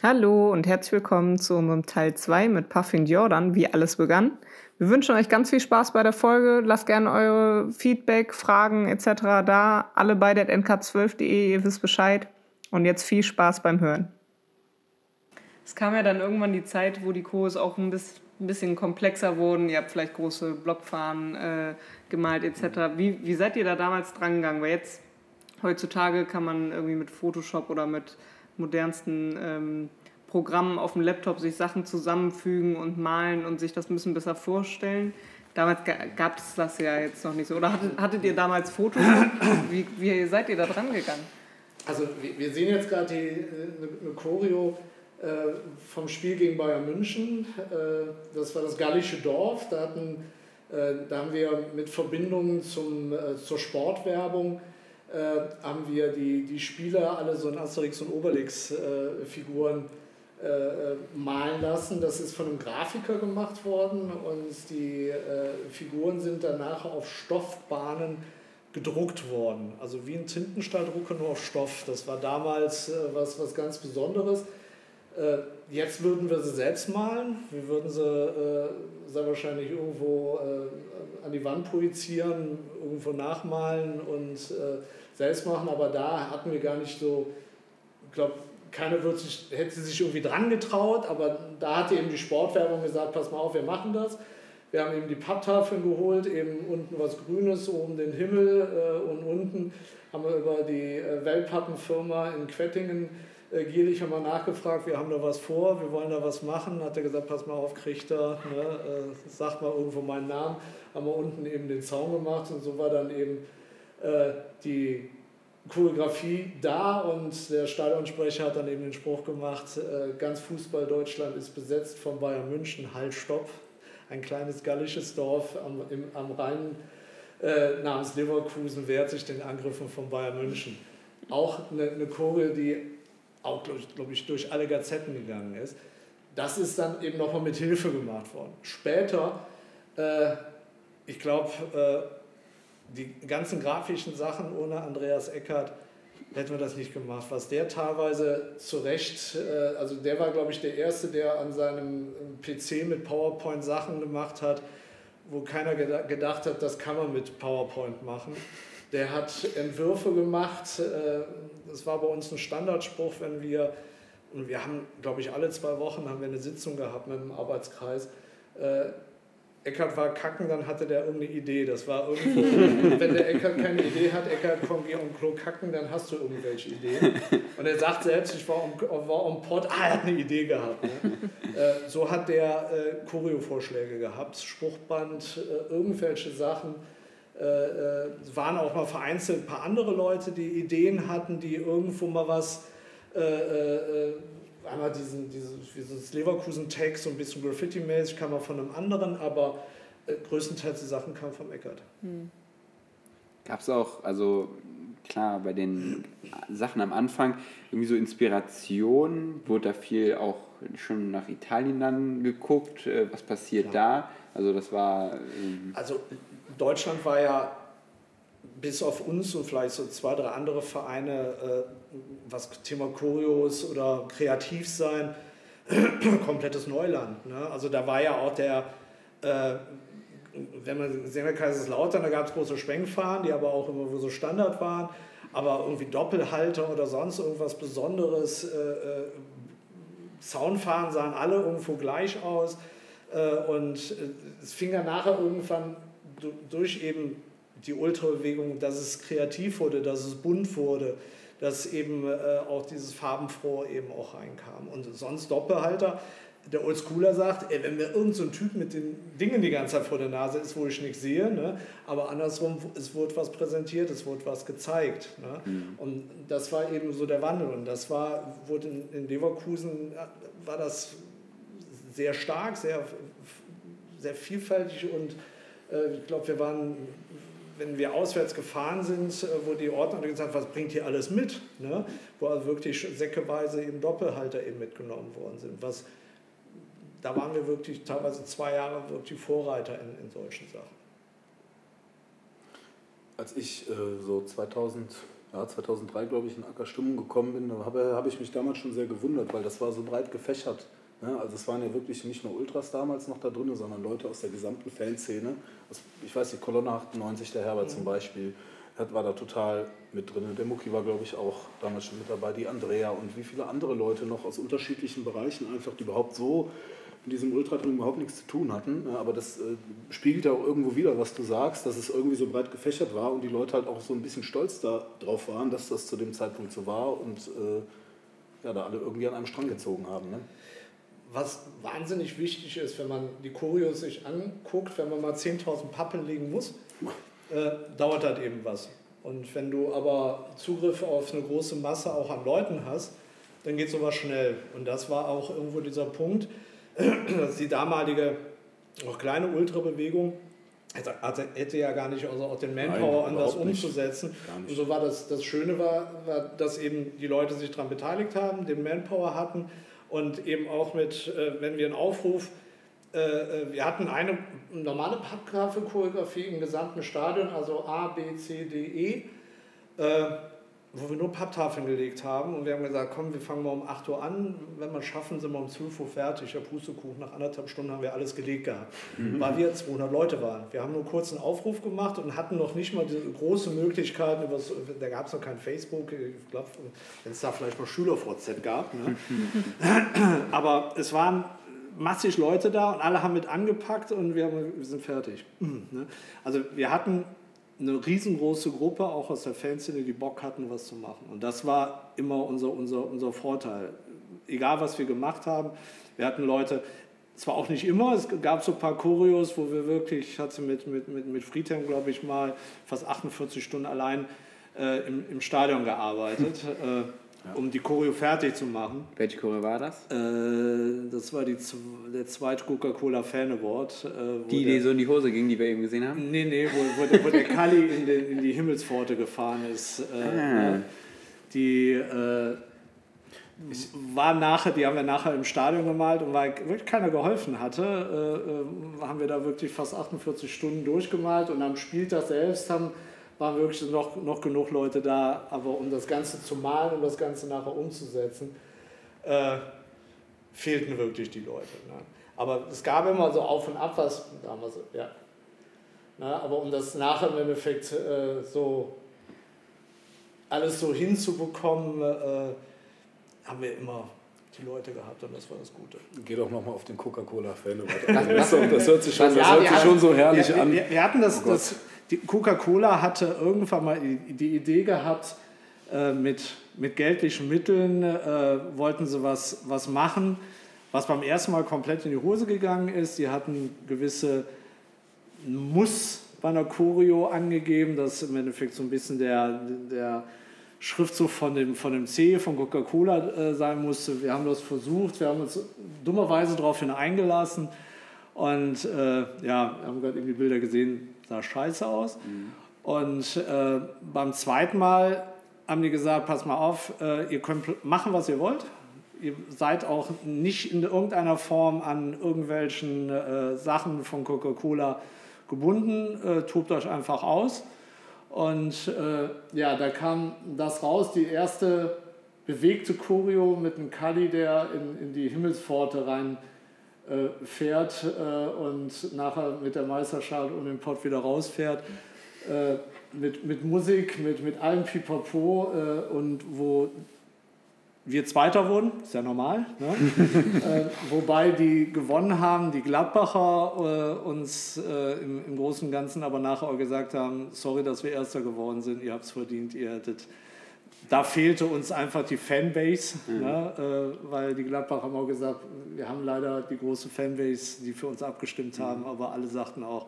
Hallo und herzlich willkommen zu unserem Teil 2 mit Puffing Jordan, wie alles begann. Wir wünschen euch ganz viel Spaß bei der Folge. Lasst gerne eure Feedback, Fragen etc. da. Alle beide at nk12.de, ihr wisst Bescheid. Und jetzt viel Spaß beim Hören. Es kam ja dann irgendwann die Zeit, wo die Chores auch ein bisschen komplexer wurden. Ihr habt vielleicht große Blockfahnen gemalt etc. Wie seid ihr da damals dran gegangen? Weil jetzt, heutzutage kann man irgendwie mit Photoshop oder mit modernsten Programmen auf dem Laptop sich Sachen zusammenfügen und malen und sich das ein bisschen besser vorstellen. Damals gab es das ja jetzt noch nicht so. Oder hattet ihr damals Fotos? Wie seid ihr da dran gegangen? Also wir sehen jetzt gerade eine Choreo vom Spiel gegen Bayern München. Das war das gallische Dorf. Da haben wir mit Verbindungen zur Sportwerbung haben wir die Spieler alle so in Asterix und Obelix Figuren malen lassen. Das ist von einem Grafiker gemacht worden und die Figuren sind danach auf Stoffbahnen gedruckt worden. Also wie ein Tintenstrahldrucker, nur auf Stoff. Das war damals was ganz Besonderes. Jetzt würden wir sie selbst malen. Wir würden sie sehr wahrscheinlich irgendwo an die Wand projizieren, irgendwo nachmalen und selbst machen. Aber da hatten wir gar nicht so, ich glaube, keiner hätte sich irgendwie dran getraut, aber da hatte eben die Sportwerbung gesagt, pass mal auf, wir machen das. Wir haben eben die Papptafeln geholt, eben unten was Grünes, oben den Himmel und unten haben wir über die Wellpappenfirma in Quettingen, Gierlich, haben wir nachgefragt, wir haben da was vor, wir wollen da was machen. Hat er gesagt, pass mal auf, kriegt er, ne? Sagt mal irgendwo meinen Namen. Haben wir unten eben den Zaun gemacht und so war dann eben die Choreografie da und der Stadionsprecher hat dann eben den Spruch gemacht, ganz Fußball Deutschland ist besetzt von Bayern München, halt stopp. Ein kleines gallisches Dorf am Rhein namens Leverkusen wehrt sich den Angriffen von Bayern München. Auch eine Choreo, die auch, glaube ich, durch alle Gazetten gegangen ist. Das ist dann eben nochmal mit Hilfe gemacht worden. Später, ich glaube, die ganzen grafischen Sachen ohne Andreas Eckart hätten wir das nicht gemacht. Was der teilweise zu Recht, also der war, glaube ich, der Erste, der an seinem PC mit PowerPoint Sachen gemacht hat, wo keiner gedacht hat, das kann man mit PowerPoint machen. Der hat Entwürfe gemacht, das war bei uns ein Standardspruch, und wir haben, glaube ich, alle 2 Wochen haben wir eine Sitzung gehabt mit dem Arbeitskreis. Eckart war kacken, dann hatte der irgendeine Idee, das war irgendwo, wenn der Eckart keine Idee hat, Eckart, komm, geh um Klo kacken, dann hast du irgendwelche Ideen. Und er sagt selbst, ich war um Pott, er hat eine Idee gehabt. Ne? So hat der Choreo-Vorschläge gehabt, Spruchband, irgendwelche Sachen. Es waren auch mal vereinzelt ein paar andere Leute, die Ideen hatten, die irgendwo mal was, einmal dieses Leverkusen-Tag, so ein bisschen Graffiti-mäßig, kam mal von einem anderen, aber größtenteils die Sachen kamen vom Eckart. Mhm. Gab es auch, also klar, bei den Sachen am Anfang, irgendwie so Inspiration, wurde da viel auch schon nach Italien dann geguckt, was passiert da? Also das war... Also Deutschland war ja bis auf uns und vielleicht so 2, 3 andere Vereine, was Thema Choreos oder Kreativsein, komplettes Neuland. Ne? Also da war ja auch der, wenn man sehen will, Kaiserslautern, da gab es große Schwenkfahren, die aber auch immer so Standard waren, aber irgendwie Doppelhalter oder sonst irgendwas Besonderes, Zaunfahren sahen alle irgendwo gleich aus und es fing dann nachher irgendwann durch eben die Ultrabewegung, dass es kreativ wurde, dass es bunt wurde, dass eben auch dieses Farbenfrohe eben auch reinkam. Und sonst Doppelhalter, der Oldschooler sagt, ey, wenn mir irgend so ein Typ mit den Dingen die ganze Zeit vor der Nase ist, wo ich nichts sehe, ne? Aber andersrum, es wurde was präsentiert, es wurde was gezeigt. Ne? Mhm. Und das war eben so der Wandel. Und das wurde in Leverkusen, war das sehr stark, sehr, sehr vielfältig und ich glaube, wir waren, wenn wir auswärts gefahren sind, wo die Ordner gesagt haben, was bringt hier alles mit? Ne? Wo also wirklich säckeweise eben Doppelhalter eben mitgenommen worden sind. Da waren wir wirklich teilweise 2 Jahre wirklich Vorreiter in solchen Sachen. Als ich so 2000, ja, 2003, glaube ich, in Ackerstimmung gekommen bin, da habe ich mich damals schon sehr gewundert, weil das war so breit gefächert. Ne? Also es waren ja wirklich nicht nur Ultras damals noch da drin, sondern Leute aus der gesamten Fanszene. Also, ich weiß, die Kolonne 98, der Herbert zum Beispiel, war da total mit drin. Der Mucki war, glaube ich, auch damals schon mit dabei, die Andrea und wie viele andere Leute noch aus unterschiedlichen Bereichen einfach, die überhaupt so mit diesem Ultratum überhaupt nichts zu tun hatten. Ja, aber das spiegelt ja auch irgendwo wieder, was du sagst, dass es irgendwie so breit gefächert war und die Leute halt auch so ein bisschen stolz darauf waren, dass das zu dem Zeitpunkt so war und ja, da alle irgendwie an einem Strang gezogen haben. Ne? Was wahnsinnig wichtig ist, wenn man die Choreos sich anguckt, wenn man mal 10.000 Pappen legen muss, dauert das eben was. Und wenn du aber Zugriff auf eine große Masse auch an Leuten hast, dann geht sowas schnell. Und das war auch irgendwo dieser Punkt, dass die damalige, noch kleine Ultra-Bewegung, hätte ja gar nicht also auch den Manpower anders umzusetzen. Und so war das Schöne war, dass eben die Leute sich daran beteiligt haben, den Manpower hatten und eben auch mit, wenn wir einen Aufruf, wir hatten eine normale Pappgrafe-Choreografie im gesamten Stadion, also A, B, C, D, E, wo wir nur Papptafeln gelegt haben und wir haben gesagt, komm, wir fangen mal um 8 Uhr an, wenn wir es schaffen, sind wir um 12 Uhr fertig. Der Pustekuchen, nach 1,5 Stunden haben wir alles gelegt gehabt, weil wir 200 Leute waren. Wir haben nur kurz einen Aufruf gemacht und hatten noch nicht mal diese große Möglichkeit, da gab es noch kein Facebook, ich glaube, wenn es da vielleicht mal SchülerVZ gab, ne? Aber es waren massig Leute da und alle haben mit angepackt und wir sind fertig. Also wir hatten eine riesengroße Gruppe, auch aus der Fanszene, die Bock hatten, was zu machen. Und das war immer unser Vorteil. Egal, was wir gemacht haben, wir hatten Leute, zwar auch nicht immer, es gab so ein paar Choreos, wo wir wirklich, ich hatte mit Friedhelm, glaube ich, mal fast 48 Stunden allein im Stadion gearbeitet, um die Choreo fertig zu machen. Welche Choreo war das? Das war der zweite Coca-Cola-Fan-Award. Die so in die Hose ging, die wir eben gesehen haben? Nee, nee, wo der Kalli in die Himmelspforte gefahren ist. Die haben wir nachher im Stadion gemalt und weil wirklich keiner geholfen hatte, haben wir da wirklich fast 48 Stunden durchgemalt und am Spieltag selbst waren wirklich noch genug Leute da, aber um das Ganze zu malen und das Ganze nachher umzusetzen, fehlten wirklich die Leute. Ne? Aber es gab immer so Auf und Ab, was damals, ja. Na, aber um das nachher im Endeffekt so alles so hinzubekommen, haben wir immer die Leute gehabt und das war das Gute. Geh doch nochmal auf den Coca-Cola-Fan. Das hört sich schon, so herrlich an. Wir hatten das die Coca-Cola hatte irgendwann mal die Idee gehabt, mit geldlichen Mitteln wollten sie was machen, was beim ersten Mal komplett in die Hose gegangen ist. Die hatten gewisse Muss bei einer Choreo angegeben, dass im Endeffekt so ein bisschen der Schriftzug von dem C, von Coca-Cola sein musste. Wir haben das versucht, wir haben uns dummerweise daraufhin eingelassen und wir haben gerade eben die Bilder gesehen, sah scheiße aus. Und beim zweiten Mal haben die gesagt, pass mal auf, ihr könnt machen, was ihr wollt. Ihr seid auch nicht in irgendeiner Form an irgendwelchen Sachen von Coca-Cola gebunden, tobt euch einfach aus. Und da kam das raus, die erste bewegte Choreo mit einem Kalli, der in die Himmelspforte rein fährt und nachher mit der Meisterschale und dem Pott wieder rausfährt, mit Musik, mit allem Pipapo und wo wir Zweiter wurden, ist ja normal, ne? Wobei die gewonnen haben, die Gladbacher uns im Großen und Ganzen aber nachher auch gesagt haben, sorry, dass wir Erster geworden sind, ihr habt es verdient, ihr hättet... Da fehlte uns einfach die Fanbase, ne? Weil die Gladbacher haben auch gesagt, wir haben leider die große Fanbase, die für uns abgestimmt haben, aber alle sagten auch,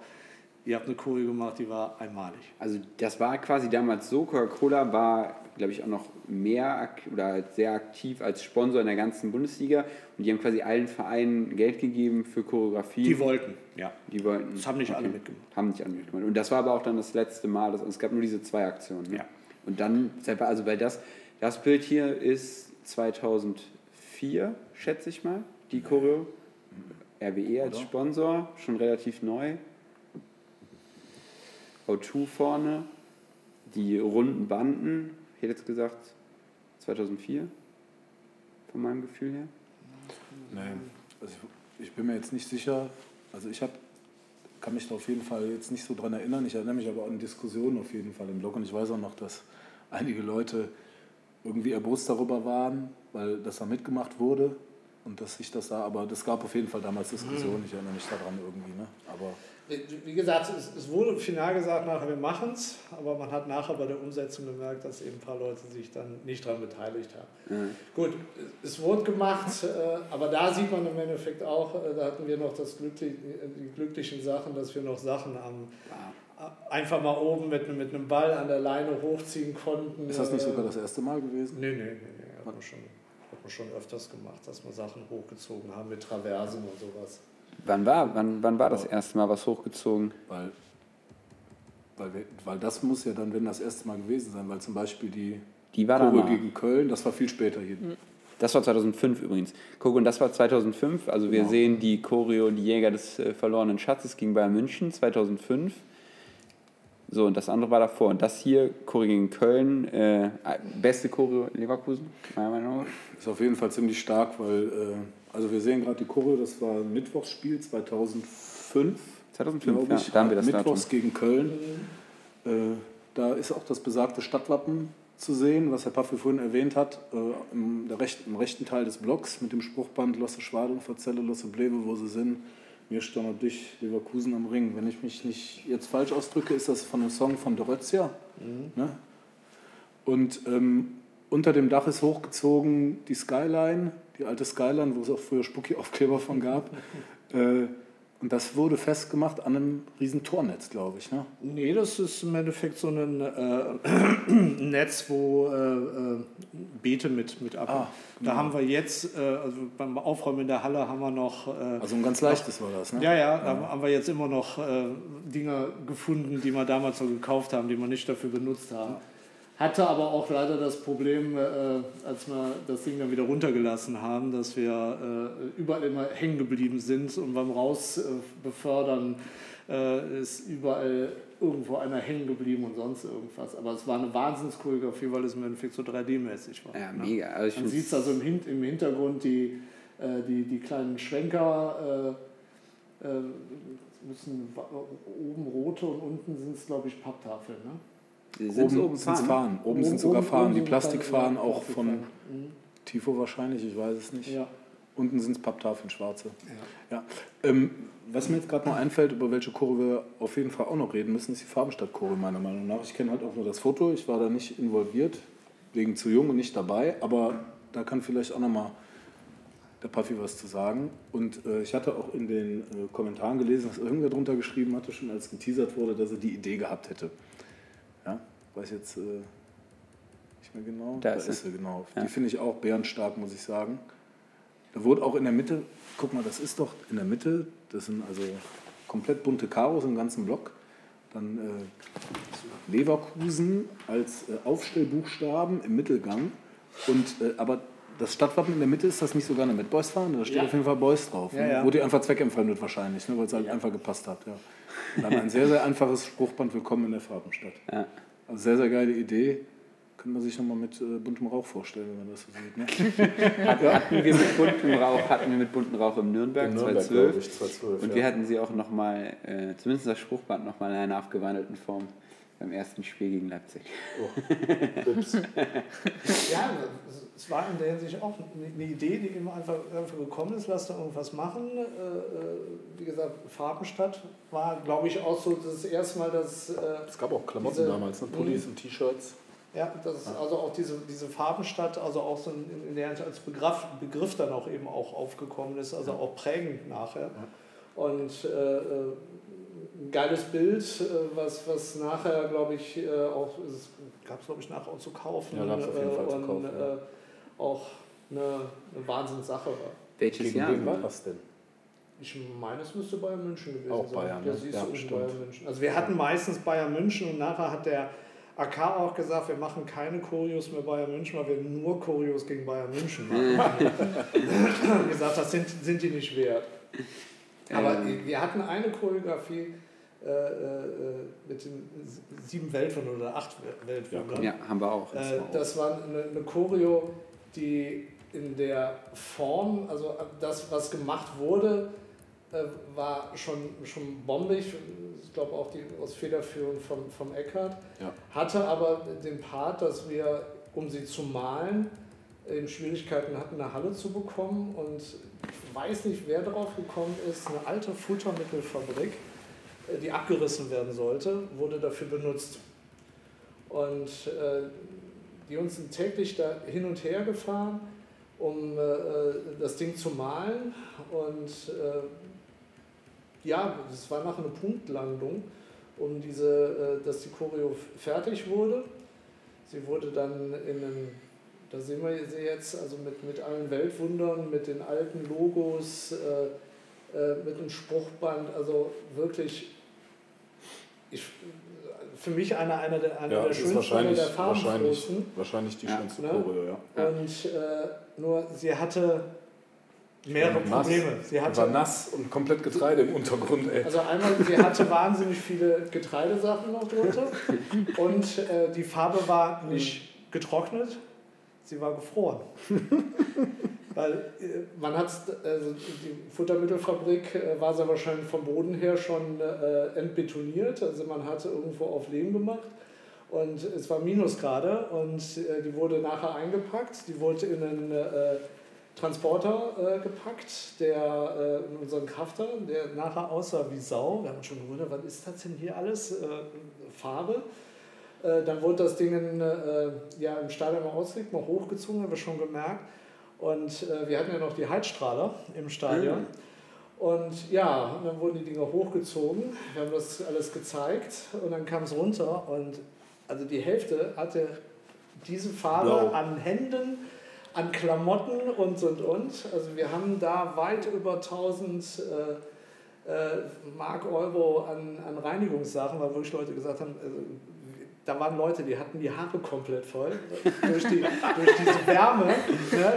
ihr habt eine Choreo gemacht, die war einmalig. Also das war quasi damals so, Coca-Cola war, glaube ich, auch noch mehr oder sehr aktiv als Sponsor in der ganzen Bundesliga und die haben quasi allen Vereinen Geld gegeben für Choreografie. Die wollten, ja. Die wollten. Das haben nicht alle mitgemacht. Haben nicht alle mitgemacht. Und das war aber auch dann das letzte Mal, es gab nur diese zwei Aktionen. Ne? Ja. Und dann, also weil das Bild hier ist 2004, schätze ich mal, die Choreo, RWE als Sponsor, schon relativ neu, O2 vorne, die runden Banden, Ich hätte jetzt gesagt 2004, von meinem Gefühl her. Nein, also ich bin mir jetzt nicht sicher. Also ich kann mich da auf jeden Fall jetzt nicht so dran erinnern. Ich erinnere mich aber an Diskussionen auf jeden Fall im Blog. Und ich weiß auch noch, dass einige Leute irgendwie erbost darüber waren, weil das da mitgemacht wurde. Und dass ich das da, aber das gab auf jeden Fall damals Diskussionen. Ich erinnere mich daran irgendwie. Ne? Aber wie gesagt, es wurde final gesagt, nachher wir machen es, aber man hat nachher bei der Umsetzung gemerkt, dass eben ein paar Leute sich dann nicht daran beteiligt haben. Mhm. Gut, es wurde gemacht, aber da sieht man im Endeffekt auch, da hatten wir noch die glücklichen Sachen, dass wir noch Sachen einfach mal oben mit einem Ball an der Leine hochziehen konnten. Ist das nicht sogar das erste Mal gewesen? Nee, hat man schon öfters gemacht, dass wir Sachen hochgezogen haben mit Traversen und sowas. Wann war das erste Mal was hochgezogen? Weil das muss ja dann, wenn das erste Mal gewesen sein, weil zum Beispiel die Kurve gegen Köln, das war viel später hier. Das war 2005 übrigens. Guck, und das war 2005, also wir sehen die Choreo, die Jäger des verlorenen Schatzes gegen Bayern München, 2005. So, und das andere war davor. Und das hier, Choreo gegen Köln, beste Choreo Leverkusen, meiner Meinung nach. Ist auf jeden Fall ziemlich stark, weil... Also wir sehen gerade die Choreo, das war ein Mittwochsspiel 2005. 2005, ja, da haben wir das Mittwochs Datum. Gegen Köln. Da ist auch das besagte Stadtwappen zu sehen, was Herr Paffel vorhin erwähnt hat, im rechten Teil des Blocks mit dem Spruchband Losse Schwadung, Verzelle, Losse Blebe, wo sie sind. Mir stört dich, Leverkusen am Ring. Wenn ich mich nicht jetzt falsch ausdrücke, ist das von einem Song von Dorotzia. Mhm. Ne? Und unter dem Dach ist hochgezogen die Skyline, die alte Skyline, wo es auch früher Spucki-Aufkleber von gab. Und das wurde festgemacht an einem riesen Tornetz, glaube ich. Ne? Nee, das ist im Endeffekt so ein Netz, wo Beete mit ab. Da haben wir jetzt, also beim Aufräumen in der Halle haben wir noch... also ein ganz leichtes war das, ne? Ja, da haben wir jetzt immer noch Dinger gefunden, die wir damals noch gekauft haben, die wir nicht dafür benutzt haben. Hatte aber auch leider das Problem, als wir das Ding dann wieder runtergelassen haben, dass wir überall immer hängen geblieben sind und beim Rausbefördern ist überall irgendwo einer hängen geblieben und sonst irgendwas. Aber es war eine Wahnsinnschoreografie, weil es im Endeffekt so 3D-mäßig war. Ja, mega. Also man sieht also im Hintergrund die kleinen Schwenker, müssen oben rote und unten sind es, glaube ich, Papptafeln, ne? Oben sind es Fahnen. Oben sind sogar Fahnen. Die Plastikfahnen auch von Tifo wahrscheinlich, ich weiß es nicht. Ja. Unten sind es Papptafeln, schwarze. Ja. Was mir jetzt gerade noch einfällt, über welche Choreo wir auf jeden Fall auch noch reden müssen, ist die Farbenstadt-Choreo meiner Meinung nach. Ich kenne halt auch nur das Foto, ich war da nicht involviert, wegen zu jung und nicht dabei, aber da kann vielleicht auch nochmal der Puffy was zu sagen. Und ich hatte auch in den Kommentaren gelesen, dass irgendwer drunter geschrieben hatte, schon als geteasert wurde, dass er die Idee gehabt hätte. Ja, weiß jetzt nicht mehr genau. Da ist sie genau. Ja. Die finde ich auch bärenstark, muss ich sagen. Da wurde auch in der Mitte, guck mal, das ist doch in der Mitte, das sind also komplett bunte Karos im ganzen Block. Dann Leverkusen als Aufstellbuchstaben im Mittelgang. Und, aber das Stadtwappen in der Mitte, ist das nicht sogar eine Mad Boys-Fahne? Da steht auf jeden Fall Boys drauf. Ja, ne? Ja. Wurde die einfach zweckentfremdet wahrscheinlich, ne? Weil es halt einfach gepasst hat. Ja. Dann ein sehr, sehr einfaches Spruchband, willkommen in der Farbenstadt. Ja. Also sehr, sehr geile Idee. Können wir sich nochmal mit buntem Rauch vorstellen, wenn man das so sieht. Ne? hatten wir mit buntem Rauch im Nürnberg, 2012. Und wir hatten sie auch nochmal, zumindest das Spruchband, nochmal in einer aufgewandelten Form beim ersten Spiel gegen Leipzig. Oh. Ups. Ja, es war in der Hinsicht auch eine Idee, die immer einfach gekommen ist, lass da irgendwas machen. Wie gesagt, Farbenstadt war, glaube ich, auch so das erste Mal, dass... es gab auch Klamotten damals, ne? Pullis und T-Shirts. Ja, das ist also auch diese Farbenstadt, also auch so in der Hinsicht als Begriff dann auch eben auch aufgekommen ist, also auch prägend nachher. Ja. Und... ein geiles Bild, was nachher, glaube ich, auch, gab es, glaube ich, nachher auch zu kaufen. Ja, gab es auf jeden Fall zu kaufen. Ja. Auch eine Wahnsinnssache war. Welches Jahr war das denn? Ich meine, es müsste Bayern München gewesen sein. Auch Bayern, ne? Bayern München. Also wir hatten meistens Bayern München und nachher hat der AK auch gesagt, wir machen keine Choreos mehr Bayern München, weil wir nur Choreos gegen Bayern München machen. Gesagt, das sind die nicht wert. Aber wir hatten eine Choreografie, mit den 7 Weltwundern oder 8 Weltwundern. Ja, haben wir auch. Das war eine Choreo, die in der Form, also das, was gemacht wurde, war schon bombig. Ich glaube auch die aus Federführung vom Eckart. Ja. Hatte aber den Part, dass wir, um sie zu malen, eben Schwierigkeiten hatten, eine Halle zu bekommen. Und ich weiß nicht, wer drauf gekommen ist, eine alte Futtermittelfabrik, die abgerissen werden sollte, wurde dafür benutzt. Und die uns sind täglich da hin und her gefahren, um das Ding zu malen. Und ja, es war nachher eine Punktlandung, um dass die Choreo fertig wurde. Sie wurde dann da sehen wir sie jetzt, also mit allen Weltwundern, mit den alten Logos, mit einem Spruchband, also wirklich, für mich einer der schönsten, einer der farbenfrohsten. Wahrscheinlich die schönste Choreo, ja. Und nur, sie hatte mehrere Probleme. Sie hatte, war nass und komplett Getreide im Untergrund, ey. Also einmal, sie hatte wahnsinnig viele Getreidesachen noch drunter und die Farbe war nicht getrocknet, sie war gefroren. Weil man hat's, also die Futtermittelfabrik war sehr wahrscheinlich vom Boden her schon entbetoniert, also man hatte irgendwo auf Lehm gemacht und es war Minusgrade und die wurde nachher eingepackt, die wurde in einen Transporter gepackt, der in unseren Krafter, der nachher aussah wie Sau. Wir haben schon gewundert, was ist das denn hier alles? Farbe. Dann wurde das Ding im Stadion ausgelegt, mal hochgezogen, haben wir schon gemerkt. Und wir hatten ja noch die Heizstrahler im Stadion. Mhm. Und ja, und dann wurden die Dinger hochgezogen. Wir haben das alles gezeigt und dann kam es runter. Und also die Hälfte hatte diese Farbe an Händen, an Klamotten und. Also wir haben da weit über 1000 Mark Euro an Reinigungssachen, weil wirklich Leute gesagt haben, also, da waren Leute, die hatten die Haare komplett voll. durch diese Wärme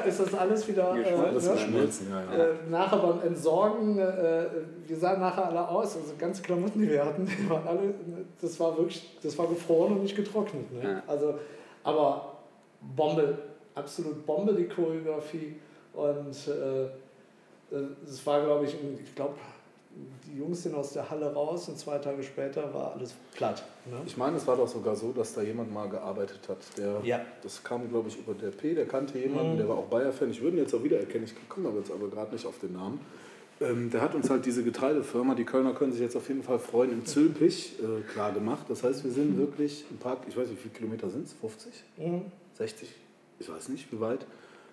ist das alles wieder geschmolzen. Nachher beim Entsorgen, wir sahen nachher alle aus, also ganze Klamotten, die wir hatten, die waren alle, das war gefroren und nicht getrocknet. Ne? Ja. Also, aber Bombe. Absolut Bombe, die Choreografie. Und es war, glaube ich, die Jungs sind aus der Halle raus und 2 Tage später war alles platt. Ne? Ich meine, es war doch sogar so, dass da jemand mal gearbeitet hat. Das kam, glaube ich, über der P, der kannte jemanden, der war auch Bayer-Fan. Ich würde ihn jetzt auch wiedererkennen, ich komme aber jetzt aber gerade nicht auf den Namen. Der hat uns halt diese Getreidefirma, die Kölner können sich jetzt auf jeden Fall freuen, in Zülpich klar gemacht. Das heißt, wir sind wirklich ein paar, ich weiß nicht, wie viele Kilometer sind es? 50? Mhm. 60? Ich weiß nicht, wie weit,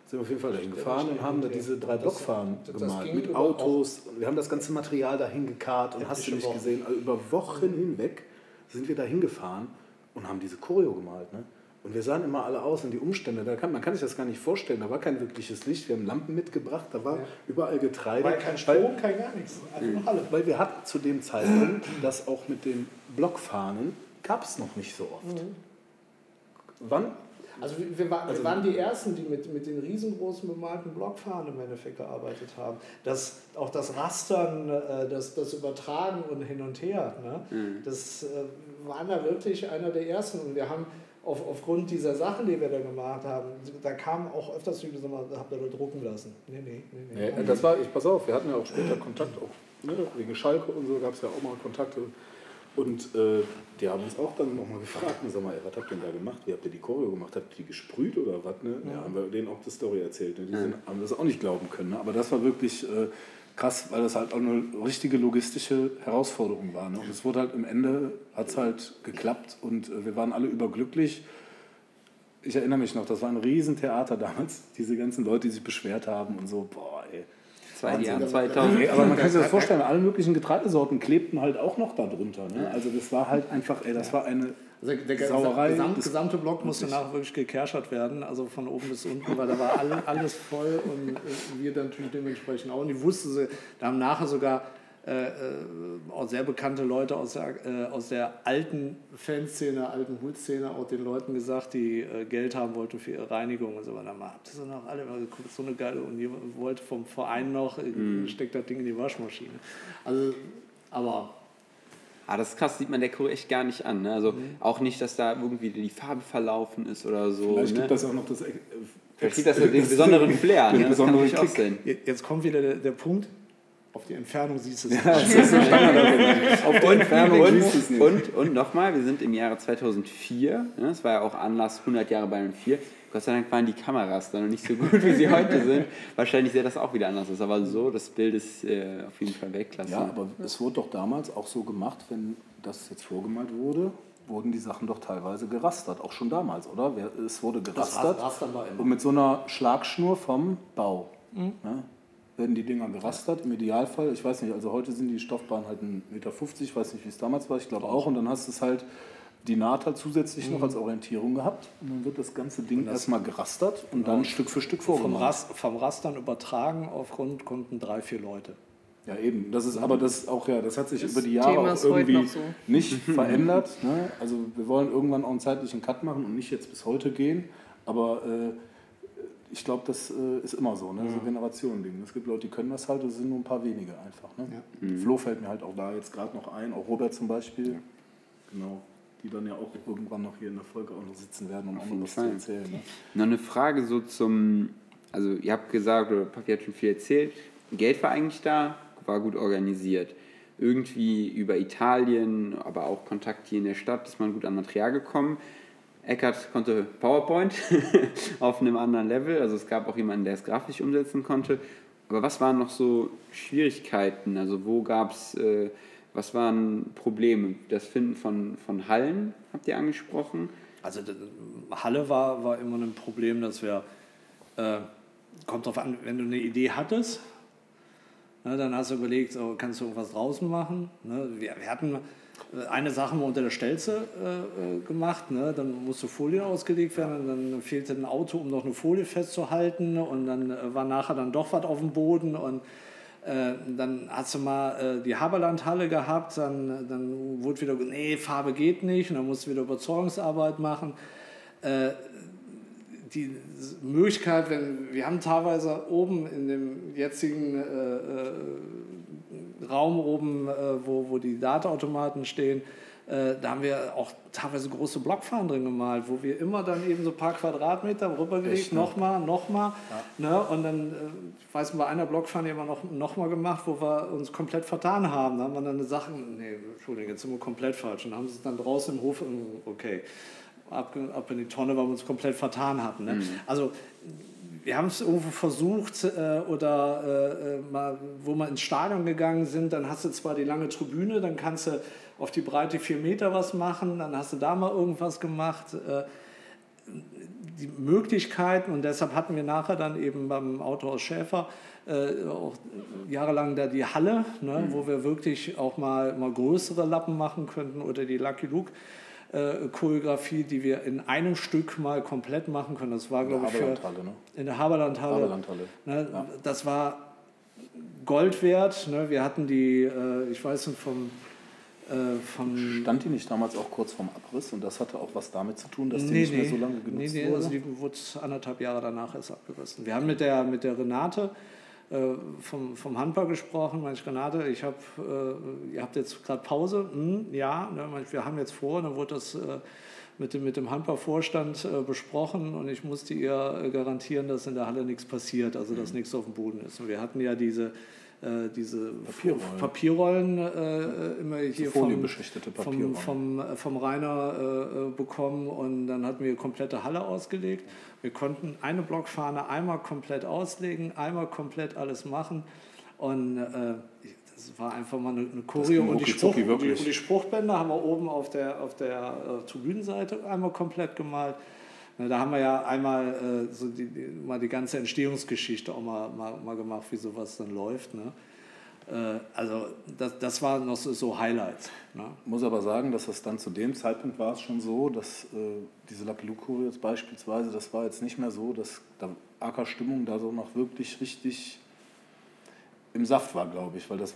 sind wir auf jeden Fall dahin gefahren und haben da diese 3 Blockfahren gemalt mit Autos. Wir haben das ganze Material dahin gekarrt und hast du nicht gesehen. Also über Wochen hinweg sind wir dahin gefahren und haben diese Choreo gemalt. Ne? Und wir sahen immer alle aus und die Umstände, man kann sich das gar nicht vorstellen, da war kein wirkliches Licht, wir haben Lampen mitgebracht, da war überall Getreide. Weil kein Strom, kein gar nichts. Weil wir hatten zu dem Zeitpunkt, das auch mit den Blockfahnen, gab es noch nicht so oft. Mhm. Wann? Also wir waren die Ersten, die mit den riesengroßen bemalten Blockfahnen im Endeffekt gearbeitet haben. Auch das Rastern, das Übertragen und hin und her, ne? Das waren da wirklich einer der Ersten. Und wir haben aufgrund dieser Sachen, die wir da gemacht haben, da kamen auch öfters Leute, habt ihr da drucken lassen. Nee. Das war, pass auf, wir hatten ja auch später Kontakt, auch, ne? Wegen Schalke und so gab es ja auch mal Kontakte. Und die haben uns auch dann nochmal gefragt, sag mal, was habt ihr denn da gemacht? Wie habt ihr die Choreo gemacht? Habt ihr die gesprüht oder was? Ne? Ja, haben wir denen auch die Story erzählt. Ne? Die haben das auch nicht glauben können. Ne? Aber das war wirklich krass, weil das halt auch eine richtige logistische Herausforderung war. Ne? Und es wurde halt am Ende, hat es halt geklappt und wir waren alle überglücklich. Ich erinnere mich noch, das war ein Riesentheater damals. Diese ganzen Leute, die sich beschwert haben und so, boah ey. 2000. Aber man kann sich das vorstellen, alle möglichen Getreidesorten klebten halt auch noch da drunter. Ne? Also das war halt einfach, das war eine Sauerei. Der gesamte Block musste nachher wirklich gekerschert werden, also von oben bis unten, weil da war alles voll und wir dann natürlich dementsprechend auch. Und die wussten sie, da haben nachher sogar auch sehr bekannte Leute aus der alten Fanszene, alten Hutszene, auch den Leuten gesagt, die Geld haben wollten für ihre Reinigung und so weiter. Habt ihr so noch alle mal geguckt, so eine geile, und ihr wollt vom Verein noch, steckt das Ding in die Waschmaschine. Also, aber Ah, das ist krass, sieht man der Kuh echt gar nicht an. Ne? Also auch nicht, dass da irgendwie die Farbe verlaufen ist oder so. Vielleicht gibt das auch noch das... Vielleicht gibt das den besonderen Flair. Ne? Das kann natürlich auch sein. Jetzt kommt wieder der Punkt. Auf die Entfernung siehst du es nicht. Ja, das ist so auf die Entfernung siehst du es nicht. Und nochmal, wir sind im Jahre 2004. Ne? Das war ja auch Anlass 100 Jahre Bayern 4. Gott sei Dank waren die Kameras dann noch nicht so gut, wie sie heute sind. Wahrscheinlich sähe das auch wieder anders aus. Aber so, das Bild ist auf jeden Fall Weltklasse. Ja, aber es wurde doch damals auch so gemacht, wenn das jetzt vorgemalt wurde, wurden die Sachen doch teilweise gerastert. Auch schon damals, oder? Es wurde gerastert und mit so einer Schlagschnur vom Bau. Mhm. Ne? Werden die Dinger gerastert, im Idealfall. Ich weiß nicht, also heute sind die Stoffbahnen halt 1,50 Meter, ich weiß nicht, wie es damals war, ich glaube auch. Und dann hast du es halt... die Naht hat zusätzlich noch als Orientierung gehabt. Und dann wird das ganze Ding erstmal gerastert und dann Stück für Stück vorgemacht. Vom Rastern übertragen auf rund konnten 3-4 Leute. Ja, eben. Das ist aber das auch, ja, das hat sich das über die Jahre auch irgendwie so nicht verändert. Ne? Also wir wollen irgendwann auch einen zeitlichen Cut machen und nicht jetzt bis heute gehen. Aber ich glaube, das ist immer so, ne? So ein Generationending. Es gibt Leute, die können das halt, es sind nur ein paar wenige einfach. Ne? Ja. Flo fällt mir halt auch da jetzt gerade noch ein, auch Robert zum Beispiel. Ja. Genau. Die dann ja auch irgendwann noch hier in der Folge auch noch sitzen werden, um auch noch was zu erzählen. Ne? Noch eine Frage so zum, also ihr habt gesagt, oder Papi hat schon viel erzählt, Geld war eigentlich da, war gut organisiert. Irgendwie über Italien, aber auch Kontakt hier in der Stadt, ist man gut an Material gekommen. Eckart konnte PowerPoint auf einem anderen Level, also es gab auch jemanden, der es grafisch umsetzen konnte. Aber was waren noch so Schwierigkeiten, also wo gab es... was waren Probleme? Das Finden von Hallen, habt ihr angesprochen? Also Halle war immer ein Problem, dass wir, kommt drauf an, wenn du eine Idee hattest, ne, dann hast du überlegt, oh, kannst du irgendwas draußen machen? Ne? Wir hatten eine Sache mal unter der Stelze gemacht, ne? Dann musste Folien ausgelegt werden, dann fehlte ein Auto, um noch eine Folie festzuhalten und dann war nachher dann doch was auf dem Boden und dann hast du mal die Haberlandhalle gehabt, dann wurde wieder, nee, Farbe geht nicht, und dann musst du wieder Überzeugungsarbeit machen. Die Möglichkeit, wir haben teilweise oben in dem jetzigen Raum oben, wo die Datautomaten stehen, da haben wir auch teilweise große Blockfarben drin gemalt, wo wir immer dann eben so ein paar Quadratmeter rübergelegt, nochmal. Ja. Ne? Und dann, ich weiß nicht, bei einer Blockfarbe haben wir nochmal gemacht, wo wir uns komplett vertan haben. Da haben wir dann eine Sache, nee, Entschuldigung, jetzt sind wir komplett falsch. Und haben sie es dann draußen im Hof, okay, ab in die Tonne, weil wir uns komplett vertan hatten. Ne? Mhm. Also, wir haben es irgendwo versucht oder wo wir ins Stadion gegangen sind, dann hast du zwar die lange Tribüne, dann kannst du auf die Breite 4 Meter was machen, dann hast du da mal irgendwas gemacht. Die Möglichkeiten, und deshalb hatten wir nachher dann eben beim Autohaus Schäfer auch jahrelang da die Halle, ne, wo wir wirklich auch mal größere Lappen machen könnten oder die Lucky Luke. Choreografie, die wir in einem Stück mal komplett machen können. Das war, glaube ich, in der Haberlandhalle. Ne, ja. Das war Gold wert. Ne? Wir hatten die, ich weiß nicht, stand die nicht damals auch kurz vorm Abriss? Und das hatte auch was damit zu tun, dass die nicht mehr so lange genutzt wurde? Also die wurde 1,5 Jahre danach erst abgerissen. Wir haben mit der Renate vom Handball gesprochen, manche Renate, ihr habt jetzt gerade Pause, ja, ne, wir haben jetzt vor, dann wurde das mit dem Handballvorstand besprochen und ich musste ihr garantieren, dass in der Halle nichts passiert, also dass nichts auf dem Boden ist. Und wir hatten ja diese Papierrollen immer hier vom Rainer bekommen und dann hatten wir die komplette Halle ausgelegt. Wir konnten eine Blockfahne einmal komplett auslegen, einmal komplett alles machen und das war einfach mal eine Choreo und die Spruchbänder haben wir oben auf der Tribünenseite einmal komplett gemalt. Da haben wir ja einmal so die ganze Entstehungsgeschichte auch mal gemacht, wie sowas dann läuft. Ne? Also das waren noch so Highlights. Ne? Ich muss aber sagen, dass das dann zu dem Zeitpunkt war es schon so, dass diese Lapiluku jetzt beispielsweise, das war jetzt nicht mehr so, dass da Ackerstimmung da so noch wirklich richtig im Saft war, glaube ich. Weil das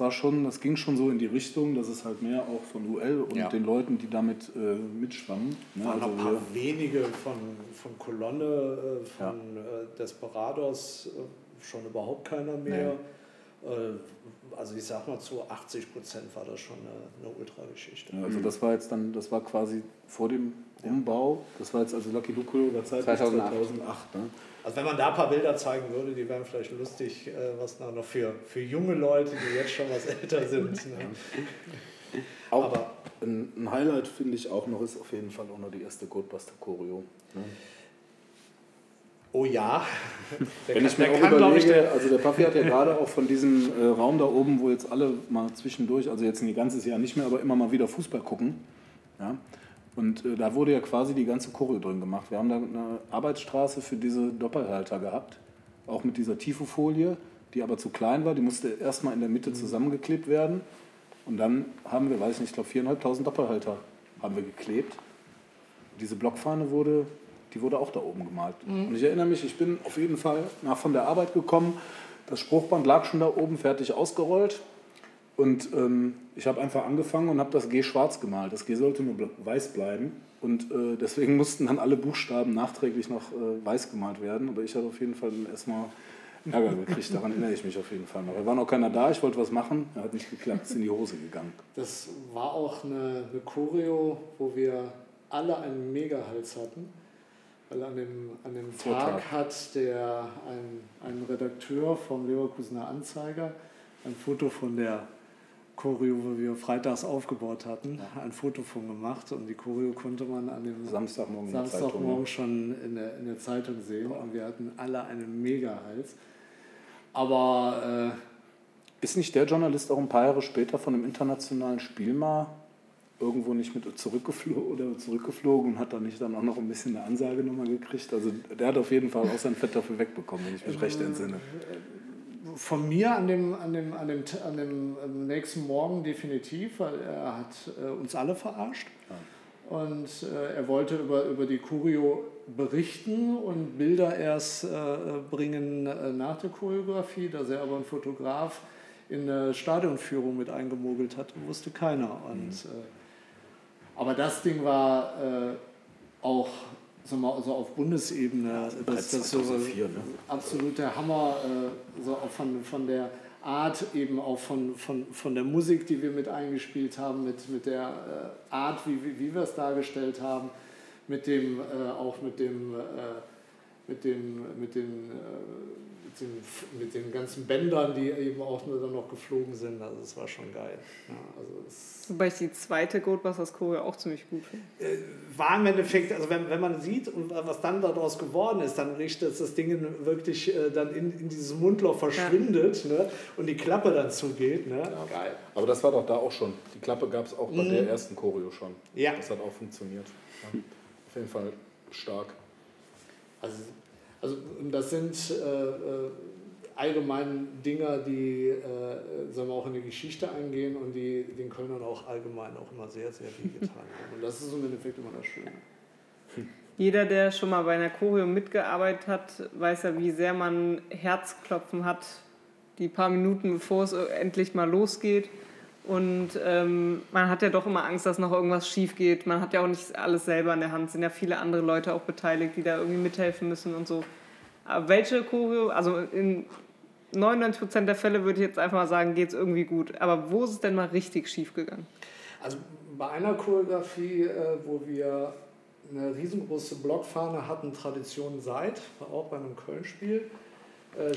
ging schon so in die Richtung, dass es halt mehr auch von UL und den Leuten, die damit mitschwammen. Es waren ein paar wenige von Kolonne, von Desperados, schon überhaupt keiner mehr. Also ich sag mal, zu 80% war das schon eine Ultra-Geschichte. Ja, also das war jetzt dann, das war quasi vor dem Umbau, das war jetzt also Lucky Luke oder Zeit 2008. Ne? Also wenn man da ein paar Bilder zeigen würde, die wären vielleicht lustig, was da noch für junge Leute, die jetzt schon was älter sind. Ne? Auch aber ein Highlight finde ich auch noch ist auf jeden Fall auch noch die erste Goldbuster-Choreo. Ne? Oh ja. Wenn ich mir auch überlege, also der Puffy hat ja gerade auch von diesem Raum da oben, wo jetzt alle mal zwischendurch, also jetzt ein ganzes Jahr nicht mehr, aber immer mal wieder Fußball gucken. Ja? Und da wurde ja quasi die ganze Choreo drin gemacht. Wir haben da eine Arbeitsstraße für diese Doppelhalter gehabt, auch mit dieser Tifofolie, die aber zu klein war. Die musste erstmal in der Mitte zusammengeklebt werden. Und dann haben wir, weiß nicht, ich glaube 4.500 Doppelhalter haben wir geklebt. Diese Blockfahne wurde... Die wurde auch da oben gemalt. Mhm. Und ich erinnere mich, ich bin auf jeden Fall nach von der Arbeit gekommen. Das Spruchband lag schon da oben, fertig ausgerollt. Und ich habe einfach angefangen und habe das G schwarz gemalt. Das G sollte nur weiß bleiben. Und deswegen mussten dann alle Buchstaben nachträglich noch weiß gemalt werden. Aber ich habe auf jeden Fall erstmal Ärger gekriegt. Daran erinnere ich mich auf jeden Fall noch. Da war noch keiner da, ich wollte was machen. Er hat nicht geklappt, ist in die Hose gegangen. Das war auch eine Choreo, wo wir alle einen Mega-Hals hatten. Weil an dem Tag hat ein Redakteur vom Leverkusener Anzeiger ein Foto von der Choreo, die wir freitags aufgebaut hatten, ein Foto von gemacht. Und die Choreo konnte man an dem Samstagmorgen schon in der Zeitung sehen. Boah. Und wir hatten alle einen Mega-Hals. Aber ist nicht der Journalist auch ein paar Jahre später von einem internationalen Spiel mal irgendwo nicht mit zurückgeflogen und hat dann nicht dann auch noch ein bisschen eine Ansagenummer gekriegt? Also der hat auf jeden Fall auch seinen Fettdafür wegbekommen, wenn ich mich recht entsinne. Von mir an dem nächsten Morgen definitiv, weil er hat uns alle verarscht. Ja. Und er wollte über die Choreo berichten und Bilder erst bringen nach der Choreografie, da er aber ein Fotograf in eine Stadionführung mit eingemogelt hat, wusste keiner. Und aber das Ding war auch, sagen wir mal, also auf Bundesebene, ja, das so absoluter Hammer, so auch von der Art, eben auch von der Musik, die wir mit eingespielt haben, mit der Art, wie wir es dargestellt haben, mit den ganzen Bändern, die eben auch nur dann noch geflogen sind. Also es war schon geil. Ja, also wobei ich die zweite Goldbusters-Choreo auch ziemlich gut finde. War im Endeffekt, also wenn man sieht, und was dann daraus geworden ist, dann richtet es das Ding wirklich dann in dieses Mundloch verschwindet, ja, ne? Und die Klappe dann zugeht. Ne? Ja, geil. Aber das war doch da auch schon. Die Klappe gab es auch bei der ersten Choreo schon. Ja. Das hat auch funktioniert. Ja. Auf jeden Fall stark. Also das sind allgemein Dinger, die sagen wir, auch in die Geschichte eingehen und die den Kölnern auch allgemein auch immer sehr, sehr viel getan haben. Und das ist im Endeffekt immer das Schöne. Jeder, der schon mal bei einer Choreo mitgearbeitet hat, weiß ja, wie sehr man Herzklopfen hat, die paar Minuten, bevor es endlich mal losgeht. Und man hat ja doch immer Angst, dass noch irgendwas schief geht. Man hat ja auch nicht alles selber in der Hand. Es sind ja viele andere Leute auch beteiligt, die da irgendwie mithelfen müssen und so. Aber welche Choreo, also in 99% der Fälle würde ich jetzt einfach mal sagen, geht es irgendwie gut. Aber wo ist es denn mal richtig schief gegangen? Also bei einer Choreografie, wo wir eine riesengroße Blockfahne hatten, Tradition seit, war auch bei einem Köln-Spiel.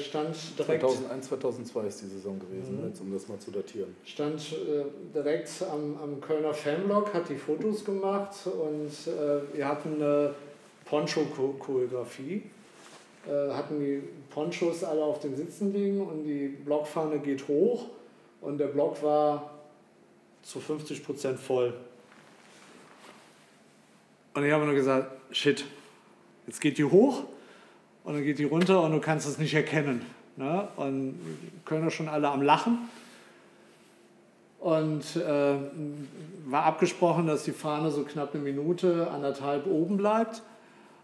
Stand direkt 2001, 2002 ist die Saison gewesen, jetzt, um das mal zu datieren. Stand direkt am Kölner Fanblock, hat die Fotos gemacht und wir hatten eine Poncho-Choreografie. Hatten die Ponchos alle auf den Sitzen liegen und die Blockfahne geht hoch und der Block war zu 50% voll. Und ich habe nur gesagt, shit, jetzt geht die hoch. Und dann geht die runter und du kannst es nicht erkennen. Ne? Und Kölner schon alle am Lachen. Und war abgesprochen, dass die Fahne so knapp eine Minute, anderthalb oben bleibt.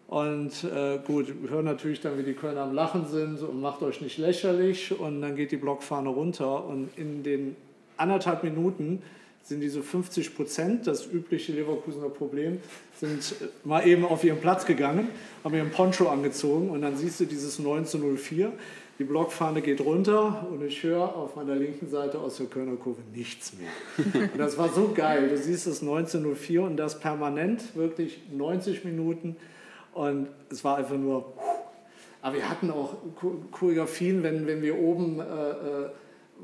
Und gut, wir hören natürlich dann, wie die Kölner am Lachen sind und macht euch nicht lächerlich. Und dann geht die Blockfahne runter und in den anderthalb Minuten sind diese 50%, das übliche Leverkusener Problem, sind mal eben auf ihren Platz gegangen, haben ihren Poncho angezogen und dann siehst du dieses 9:04, die Blockfahne geht runter und ich höre auf meiner linken Seite aus der Kölner Kurve nichts mehr. Und das war so geil, du siehst es 9:04 und das permanent, wirklich 90 Minuten und es war einfach nur... Aber wir hatten auch Choreografien, wenn wir oben...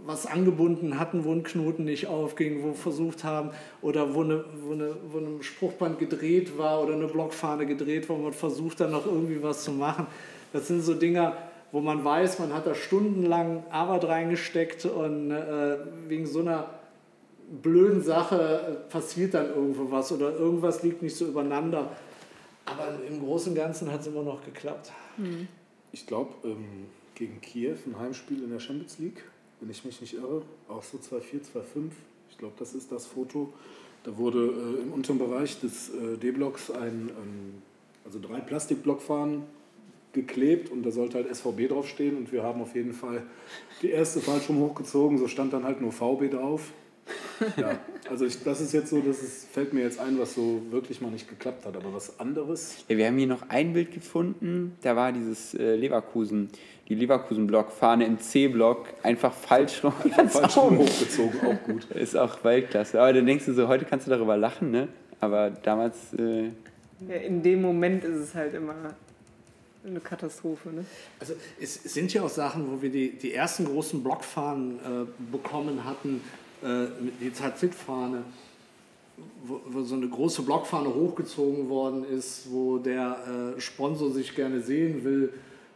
was angebunden hatten, wo ein Knoten nicht aufging, wo versucht haben oder wo ein Spruchband gedreht war oder eine Blockfahne gedreht war, wo man versucht dann noch irgendwie was zu machen. Das sind so Dinger, wo man weiß, man hat da stundenlang Arbeit reingesteckt und wegen so einer blöden Sache passiert dann irgendwo was oder irgendwas liegt nicht so übereinander. Aber im Großen und Ganzen hat es immer noch geklappt. Ich glaube, gegen Kiew ein Heimspiel in der Champions League, wenn ich mich nicht irre, auch so 2004, 2005, ich glaube, das ist das Foto, da wurde im unteren Bereich des D-Blocks also 3 Plastikblockfahnen geklebt und da sollte halt SVB draufstehen und wir haben auf jeden Fall die erste falsch rum hochgezogen, so stand dann halt nur VB drauf. Ja, also das ist jetzt so, fällt mir jetzt ein, was so wirklich mal nicht geklappt hat, aber was anderes. Ja, wir haben hier noch ein Bild gefunden, da war dieses Leverkusen, die Leverkusen-Block-Fahne im C-Block, einfach falsch rum hochgezogen, auch gut. Ist auch Weltklasse, aber dann denkst du so, heute kannst du darüber lachen, ne? Aber damals... Ja, in dem Moment ist es halt immer... eine Katastrophe, ne? Also es sind ja auch Sachen, wo wir die ersten großen Blockfahnen bekommen hatten, die Tazit-Fahne, wo so eine große Blockfahne hochgezogen worden ist, wo der Sponsor sich gerne sehen will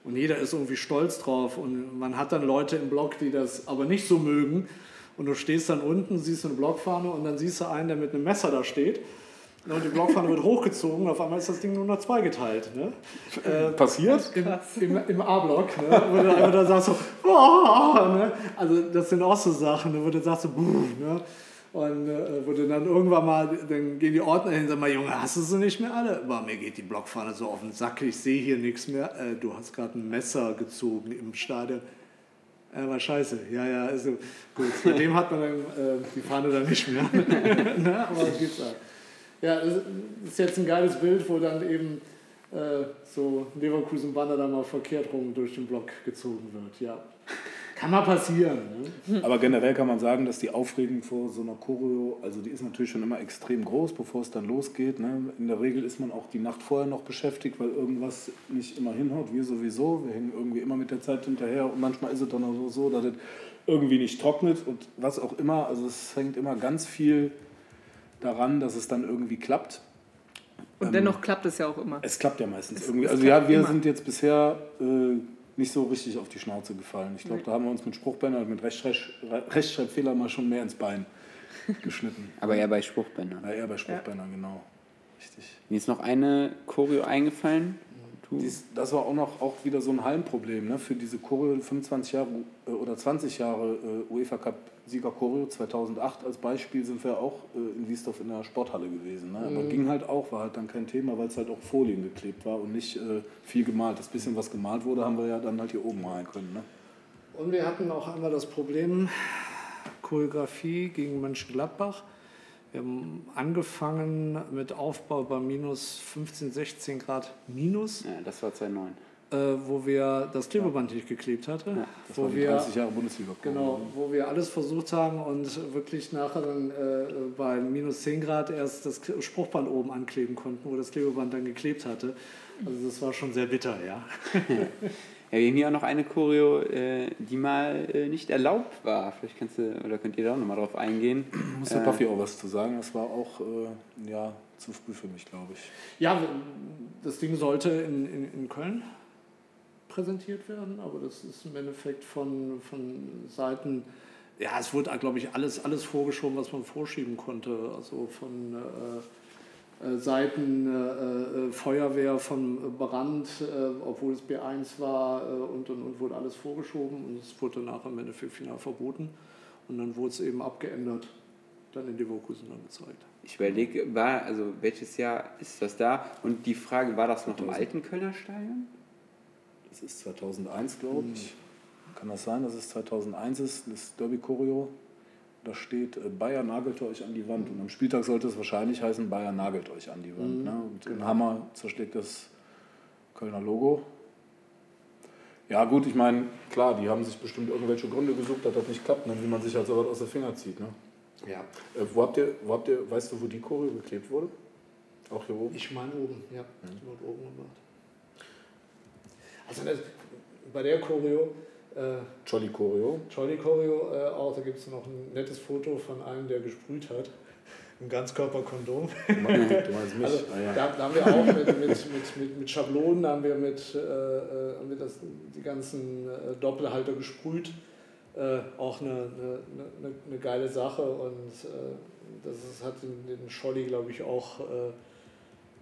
und jeder ist irgendwie stolz drauf und man hat dann Leute im Block, die das aber nicht so mögen und du stehst dann unten, siehst eine Blockfahne und dann siehst du einen, der mit einem Messer da steht. Und die Blockfahne wird hochgezogen und auf einmal ist das Ding nur nach 2 geteilt. Ne? Passiert? Im A-Block. Ne? Wo du sagst so, ne? Also das sind auch so Sachen, ne? Wo du sagst so, ne? Und wo du dann irgendwann mal, dann gehen die Ordner hin und sagen mal, Junge, hast du sie nicht mehr alle? Aber mir geht die Blockfahne so auf den Sack, ich sehe hier nichts mehr. Du hast gerade ein Messer gezogen im Stadion. War scheiße, ja, also gut. Mit dem hat man dann die Fahne dann nicht mehr. Ne? Aber das gibt's auch. Ja, das ist jetzt ein geiles Bild, wo dann eben so ein Leverkusen-Banner dann mal verkehrt rum durch den Block gezogen wird. Ja, kann mal passieren. Ne? Aber generell kann man sagen, dass die Aufregung vor so einer Choreo, also die ist natürlich schon immer extrem groß, bevor es dann losgeht. Ne? In der Regel ist man auch die Nacht vorher noch beschäftigt, weil irgendwas nicht immer hinhaut. Wir sowieso, wir hängen irgendwie immer mit der Zeit hinterher und manchmal ist es dann auch so, dass es irgendwie nicht trocknet und was auch immer. Also es hängt immer ganz viel daran, dass es dann irgendwie klappt. Und dennoch klappt es ja auch immer. Es klappt ja meistens irgendwie. Also ja, wir sind jetzt bisher nicht so richtig auf die Schnauze gefallen. Ich glaube, da haben wir uns mit Spruchbändern, mit Rechtschreibfehlern mal schon mehr ins Bein geschnitten. Aber eher bei Spruchbändern. Ja, eher bei Spruchbändern, genau. Richtig. Mir ist noch eine Choreo eingefallen. Das war auch wieder so ein Hallenproblem, ne? Für diese Choreo 25 Jahre oder 20 Jahre UEFA Cup Sieger Choreo 2008 als Beispiel sind wir auch in Wiesdorf in der Sporthalle gewesen. Ne? Aber ging halt auch, war halt dann kein Thema, weil es halt auch Folien geklebt war und nicht viel gemalt. Das bisschen, was gemalt wurde, haben wir ja dann halt hier oben malen können. Ne? Und wir hatten auch einmal das Problem, Choreografie gegen Mönchengladbach. Wir haben angefangen mit Aufbau bei minus 15, 16 Grad minus. Ja, das war 2009. Wo wir das Klebeband nicht geklebt hatte. Ja, das wo war die 30 Jahre Bundesliga. Genau, wo wir alles versucht haben und wirklich nachher dann bei minus 10 Grad erst das Spruchband oben ankleben konnten, wo das Klebeband dann geklebt hatte. Also das war schon sehr bitter, ja. Ja, wir haben hier auch noch eine Choreo, die mal nicht erlaubt war. Vielleicht könnt ihr da auch nochmal drauf eingehen. Muss der Puffy auch was zu sagen. Das war auch zu früh für mich, glaube ich. Ja, das Ding sollte in Köln präsentiert werden, aber das ist im Endeffekt von Seiten... Ja, es wurde, glaube ich, alles vorgeschoben, was man vorschieben konnte. Also von... Seiten Feuerwehr von Brand, obwohl es B1 war und wurde alles vorgeschoben und es wurde danach im Endeffekt final verboten und dann wurde es eben abgeändert, dann in Leverkusen angezeigt. Ich überlege, welches Jahr ist das da und die Frage, war das noch 2000. Im alten Kölner Stadion? Das ist 2001, glaube ich. Kann das sein, dass es 2001 ist, das Derby Choreo? da steht, Bayern nagelt euch an die Wand. Und am Spieltag sollte es wahrscheinlich heißen, Bayern nagelt euch an die Wand. Mhm. Ne? Und genau. Ein Hammer zerschlägt das Kölner Logo. Ja gut, ich meine, klar, die haben sich bestimmt irgendwelche Gründe gesucht, dass das nicht klappt, wie man sich halt so was aus den Fingern zieht. Ne? Ja. Wo habt ihr, weißt du, wo die Choreo geklebt wurde? Auch hier oben? Ich meine oben, ja. Mhm. Die wurde oben gemacht. Also bei der Choreo... Jolly Choreo, auch da gibt es noch ein nettes Foto von einem, der gesprüht hat. Ein Ganzkörperkondom. Du meinst mich. Also, ja. Da haben wir auch mit Schablonen, haben wir die ganzen Doppelhalter gesprüht. Auch eine geile Sache, und hat den Scholli, glaube ich, auch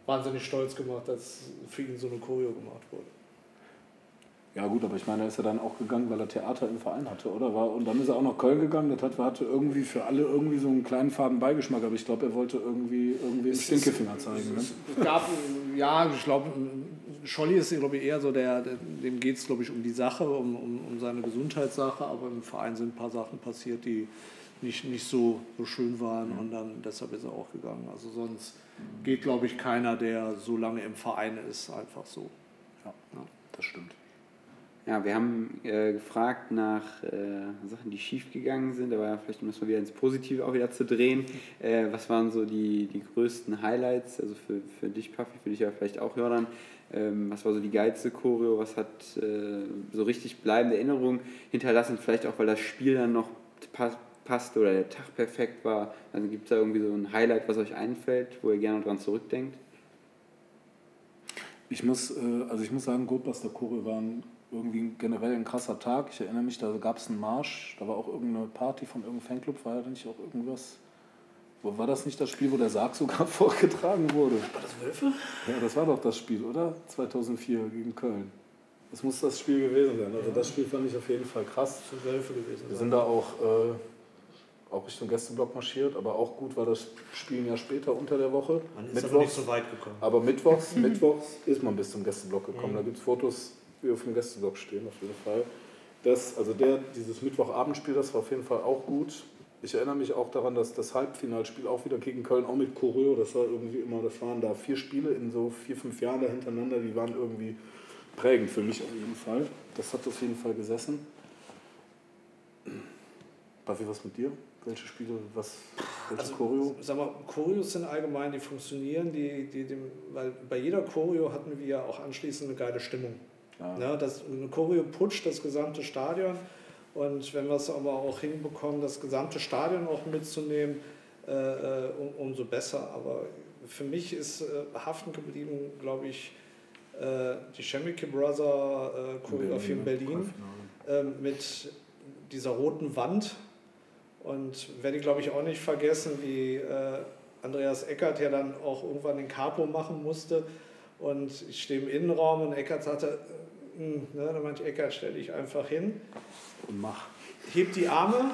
wahnsinnig stolz gemacht, dass für ihn so eine Choreo gemacht wurde. Ja gut, aber ich meine, er ist ja dann auch gegangen, weil er Theater im Verein hatte, oder? Und dann ist er auch nach Köln gegangen, das hatte irgendwie für alle irgendwie so einen kleinen Farbenbeigeschmack, aber ich glaube, er wollte irgendwie einen Stinkefinger zeigen. Ich glaube, Scholli ist, glaube ich, eher so dem geht es, glaube ich, um die Sache, um seine Gesundheitssache, aber im Verein sind ein paar Sachen passiert, die nicht so schön waren, und dann deshalb ist er auch gegangen. Also sonst geht, glaube ich, keiner, der so lange im Verein ist, einfach so. Ja. Das stimmt. Ja, wir haben gefragt nach Sachen, die schief gegangen sind, aber vielleicht, um das mal wieder ins Positive auch wieder zu drehen, was waren so die größten Highlights, also für dich, Puffy, für dich ja vielleicht auch, Jordan, was war so die geilste Choreo, was hat so richtig bleibende Erinnerungen hinterlassen, vielleicht auch, weil das Spiel dann noch passte oder der Tag perfekt war, also gibt es da irgendwie so ein Highlight, was euch einfällt, wo ihr gerne dran zurückdenkt? Ich muss sagen, Goldbuster-Choreo waren irgendwie generell ein krasser Tag. Ich erinnere mich, da gab es einen Marsch, da war auch irgendeine Party von irgendeinem Fanclub, war da nicht auch irgendwas... Wo war das nicht das Spiel, wo der Sarg sogar vorgetragen wurde? War das Wölfe? Ja, das war doch das Spiel, oder? 2004 gegen Köln. Das muss das Spiel gewesen sein. Also das Spiel fand ich auf jeden Fall krass. Das sind Wölfe gewesen. Wir sind da auch Richtung Gästeblock marschiert, aber auch gut war das Spielen ja später unter der Woche. Man ist aber nicht so weit gekommen. Aber mittwochs ist man bis zum Gästeblock gekommen. Mhm. Da gibt es Fotos... wir auf dem Gästeblock stehen, auf jeden Fall. Dieses Mittwochabendspiel, das war auf jeden Fall auch gut. Ich erinnere mich auch daran, dass das Halbfinalspiel auch wieder gegen Köln, auch mit Choreo, das waren da 4 Spiele in so 4-5 Jahren da hintereinander, die waren irgendwie prägend für mich auf jeden Fall. Das hat auf jeden Fall gesessen. Buffy, was mit dir? Welche Spiele, Choreo? Sag mal, Choreos sind allgemein, die funktionieren, weil bei jeder Choreo hatten wir ja auch anschließend eine geile Stimmung. Ja, eine Choreo putscht das gesamte Stadion, und wenn wir es aber auch hinbekommen, das gesamte Stadion auch mitzunehmen, umso besser. Aber für mich ist haften geblieben, glaube ich, die Chemical Brothers Choreografie in Berlin mit dieser roten Wand, und werde ich, glaube ich, auch nicht vergessen, wie Andreas Eckart ja dann auch irgendwann den Capo machen musste, und ich stehe im Innenraum und Eckart sagte, da meinte ich, Eckart, stell dich einfach hin und mach. Heb die Arme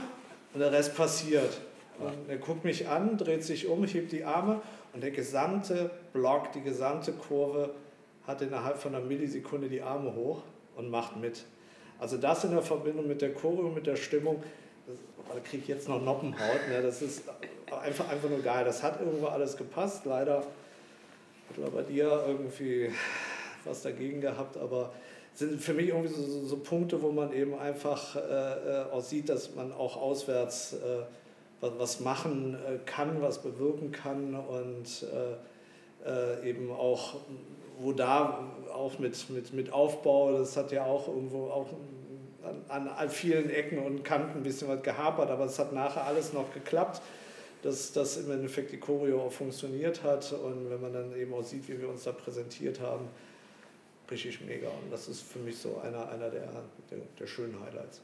und der Rest passiert. Ja. Und er guckt mich an, dreht sich um, hebt die Arme, und der gesamte Block, die gesamte Kurve hat innerhalb von einer Millisekunde die Arme hoch und macht mit. Also das in der Verbindung mit der Choreo, mit der Stimmung, da kriege ich jetzt noch Noppenhaut, das ist einfach nur geil. Das hat irgendwo alles gepasst, leider hat er bei dir irgendwie was dagegen gehabt, aber sind für mich irgendwie so Punkte, wo man eben einfach auch sieht, dass man auch auswärts was machen kann, was bewirken kann, und eben auch, wo da auch mit Aufbau, das hat ja auch irgendwo auch an vielen Ecken und Kanten ein bisschen was gehapert, aber es hat nachher alles noch geklappt, dass im Endeffekt die Choreo auch funktioniert hat, und wenn man dann eben auch sieht, wie wir uns da präsentiert haben, richtig mega, und das ist für mich so einer der schönen Highlights.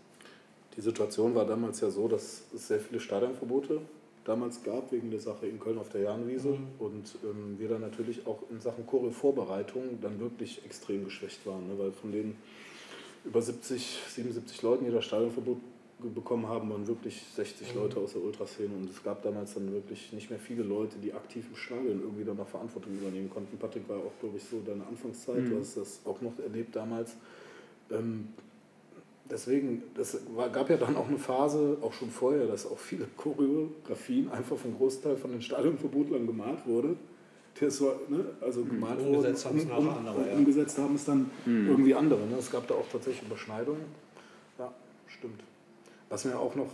Die Situation war damals ja so, dass es sehr viele Stadionverbote damals gab, wegen der Sache in Köln auf der Jahnwiese, und wir dann natürlich auch in Sachen Choreo-Vorbereitung dann wirklich extrem geschwächt waren, weil von den über 77 Leuten, die das Stadionverbot bekommen haben, waren wirklich 60 Leute aus der Ultraszene, und es gab damals dann wirklich nicht mehr viele Leute, die aktiv im Stadion irgendwie dann noch Verantwortung übernehmen konnten. Patrick war auch, glaube ich, so deine Anfangszeit, du hast das auch noch erlebt damals. Deswegen, das gab ja dann auch eine Phase, auch schon vorher, dass auch viele Choreografien einfach vom Großteil von den Stadionverbotlern gemalt wurde. Das war, ne, also gemalt umgesetzt wurden, haben es andere, ja. Umgesetzt haben es dann irgendwie andere. Ne? Es gab da auch tatsächlich Überschneidungen. Ja, stimmt. Was mir auch noch